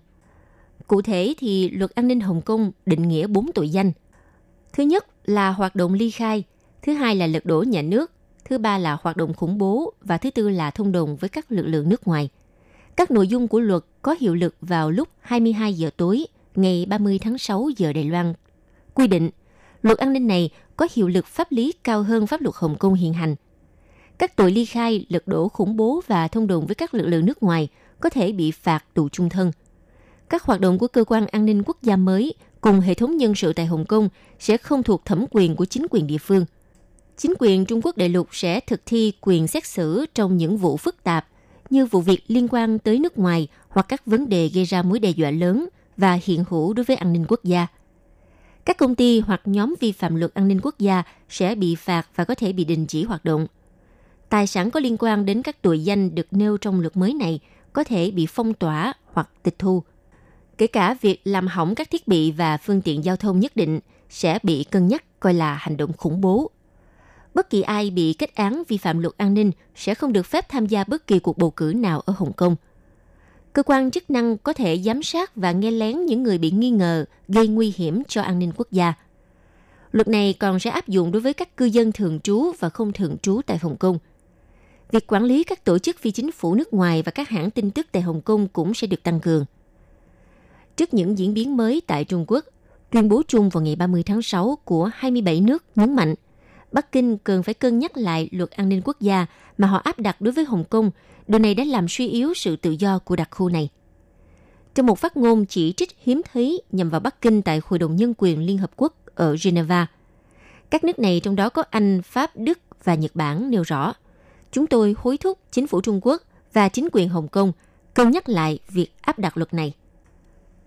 Cụ thể thì Luật an ninh Hồng Kông định nghĩa 4 tội danh. Thứ nhất là hoạt động ly khai, thứ hai là lật đổ nhà nước, thứ ba là hoạt động khủng bố và thứ tư là thông đồng với các lực lượng nước ngoài. Các nội dung của luật có hiệu lực vào lúc 22 giờ tối ngày 30 tháng 6 giờ Đài Loan. Quy định, luật an ninh này có hiệu lực pháp lý cao hơn pháp luật Hồng Kông hiện hành. Các tội ly khai, lật đổ khủng bố và thông đồng với các lực lượng nước ngoài có thể bị phạt tù chung thân. Các hoạt động của cơ quan an ninh quốc gia mới cùng hệ thống nhân sự tại Hồng Kông sẽ không thuộc thẩm quyền của chính quyền địa phương. Chính quyền Trung Quốc đại lục sẽ thực thi quyền xét xử trong những vụ phức tạp, như vụ việc liên quan tới nước ngoài hoặc các vấn đề gây ra mối đe dọa lớn và hiện hữu đối với an ninh quốc gia. Các công ty hoặc nhóm vi phạm luật an ninh quốc gia sẽ bị phạt và có thể bị đình chỉ hoạt động. Tài sản có liên quan đến các tội danh được nêu trong luật mới này có thể bị phong tỏa hoặc tịch thu. Kể cả việc làm hỏng các thiết bị và phương tiện giao thông nhất định sẽ bị cân nhắc coi là hành động khủng bố. Bất kỳ ai bị kết án vi phạm luật an ninh sẽ không được phép tham gia bất kỳ cuộc bầu cử nào ở Hồng Kông. Cơ quan chức năng có thể giám sát và nghe lén những người bị nghi ngờ gây nguy hiểm cho an ninh quốc gia. Luật này còn sẽ áp dụng đối với các cư dân thường trú và không thường trú tại Hồng Kông. Việc quản lý các tổ chức phi chính phủ nước ngoài và các hãng tin tức tại Hồng Kông cũng sẽ được tăng cường. Trước những diễn biến mới tại Trung Quốc, tuyên bố chung vào ngày 30 tháng 6 của 27 nước nhấn mạnh, Bắc Kinh cần phải cân nhắc lại luật an ninh quốc gia mà họ áp đặt đối với Hồng Kông. Điều này đã làm suy yếu sự tự do của đặc khu này. Trong một phát ngôn chỉ trích hiếm thấy nhằm vào Bắc Kinh tại Hội đồng Nhân quyền Liên Hợp Quốc ở Geneva, các nước này trong đó có Anh, Pháp, Đức và Nhật Bản nêu rõ, chúng tôi hối thúc chính phủ Trung Quốc và chính quyền Hồng Kông cân nhắc lại việc áp đặt luật này.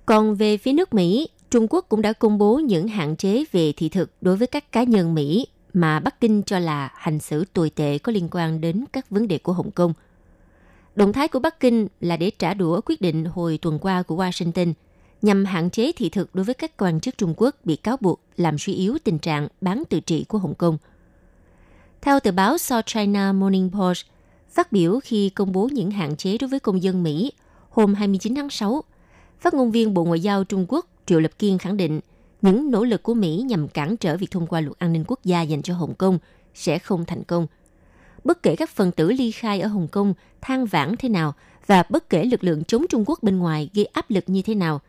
Còn về phía nước Mỹ, Trung Quốc cũng đã công bố những hạn chế về thị thực đối với các cá nhân Mỹ mà Bắc Kinh cho là hành xử tồi tệ có liên quan đến các vấn đề của Hồng Kông. Động thái của Bắc Kinh là để trả đũa quyết định hồi tuần qua của Washington nhằm hạn chế thị thực đối với các quan chức Trung Quốc bị cáo buộc làm suy yếu tình trạng bán tự trị của Hồng Kông. Theo tờ báo South China Morning Post, phát biểu khi công bố những hạn chế đối với công dân Mỹ hôm 29 tháng 6, phát ngôn viên Bộ Ngoại giao Trung Quốc Triệu Lập Kiên khẳng định những nỗ lực của Mỹ nhằm cản trở việc thông qua luật an ninh quốc gia dành cho Hồng Kông sẽ không thành công. Bất kể các phần tử ly khai ở Hồng Kông than vãn thế nào và bất kể lực lượng chống Trung Quốc bên ngoài gây áp lực như thế nào,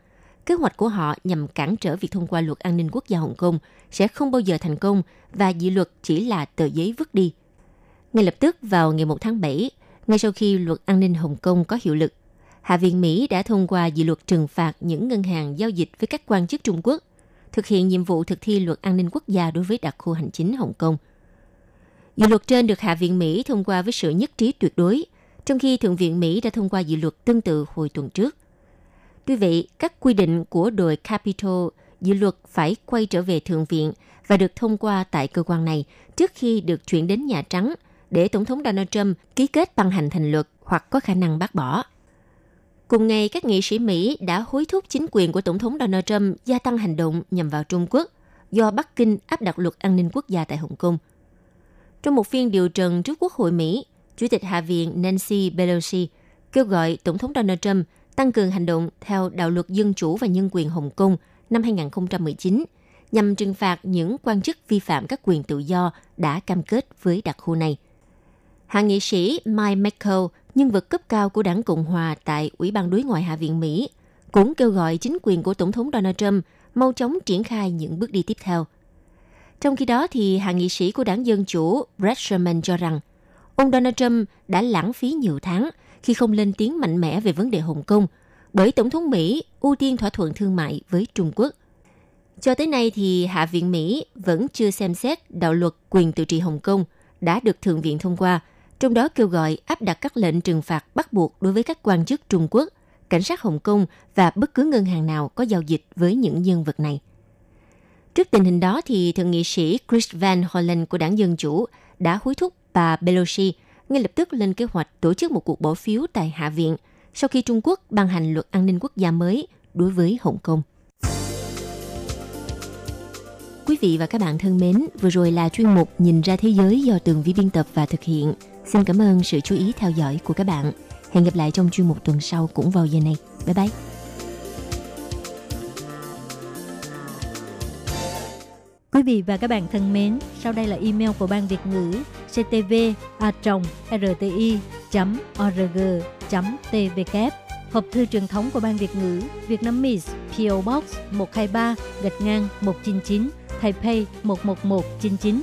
kế hoạch của họ nhằm cản trở việc thông qua luật an ninh quốc gia Hồng Kông sẽ không bao giờ thành công và dự luật chỉ là tờ giấy vứt đi. Ngay lập tức vào ngày 1 tháng 7, ngay sau khi luật an ninh Hồng Kông có hiệu lực, Hạ viện Mỹ đã thông qua dự luật trừng phạt những ngân hàng giao dịch với các quan chức Trung Quốc, thực hiện nhiệm vụ thực thi luật an ninh quốc gia đối với đặc khu hành chính Hồng Kông. Dự luật trên được Hạ viện Mỹ thông qua với sự nhất trí tuyệt đối, trong khi Thượng viện Mỹ đã thông qua dự luật tương tự hồi tuần trước. Tuy vậy, các quy định của đồi Capitol, dự luật phải quay trở về Thượng viện và được thông qua tại cơ quan này trước khi được chuyển đến Nhà Trắng để Tổng thống Donald Trump ký kết ban hành thành luật hoặc có khả năng bác bỏ. Cùng ngày, các nghị sĩ Mỹ đã hối thúc chính quyền của Tổng thống Donald Trump gia tăng hành động nhằm vào Trung Quốc do Bắc Kinh áp đặt luật an ninh quốc gia tại Hồng Kông. Trong một phiên điều trần trước Quốc hội Mỹ, Chủ tịch Hạ viện Nancy Pelosi kêu gọi Tổng thống Donald Trump tăng cường hành động theo đạo luật dân chủ và nhân quyền Hồng Kông năm 2019 nhằm trừng phạt những quan chức vi phạm các quyền tự do đã cam kết với đặc khu này. Hạ nghị sĩ Mike McCall, nhân vật cấp cao của đảng Cộng Hòa tại Ủy ban Đối ngoại Hạ viện Mỹ, cũng kêu gọi chính quyền của Tổng thống Donald Trump mau chóng triển khai những bước đi tiếp theo. Trong khi đó, thì hạ nghị sĩ của đảng Dân Chủ Brett Sherman cho rằng ông Donald Trump đã lãng phí nhiều tháng khi không lên tiếng mạnh mẽ về vấn đề Hồng Kông bởi Tổng thống Mỹ ưu tiên thỏa thuận thương mại với Trung Quốc. Cho tới nay, thì Hạ viện Mỹ vẫn chưa xem xét đạo luật quyền tự trị Hồng Kông đã được Thượng viện thông qua, trong đó kêu gọi áp đặt các lệnh trừng phạt bắt buộc đối với các quan chức Trung Quốc, cảnh sát Hồng Kông và bất cứ ngân hàng nào có giao dịch với những nhân vật này. Trước tình hình đó, thì Thượng nghị sĩ Chris Van Hollen của đảng Dân Chủ đã hối thúc bà Pelosi ngay lập tức lên kế hoạch tổ chức một cuộc bỏ phiếu tại Hạ viện sau khi Trung Quốc ban hành luật an ninh quốc gia mới đối với Hồng Kông. Quý vị và các bạn thân mến, vừa rồi là chuyên mục Nhìn ra thế giới do Tường Vi biên tập và thực hiện. Xin cảm ơn sự chú ý theo dõi của các bạn. Hẹn gặp lại trong chuyên mục tuần sau cũng vào giờ này. Bye bye! Quý vị và các bạn thân mến, sau đây là email của Ban Việt ngữ ctv@rti.org.tvk. Hộp thư truyền thống của Ban Việt ngữ Việt Nam Miss PO Box 123-199 Taipei 11199.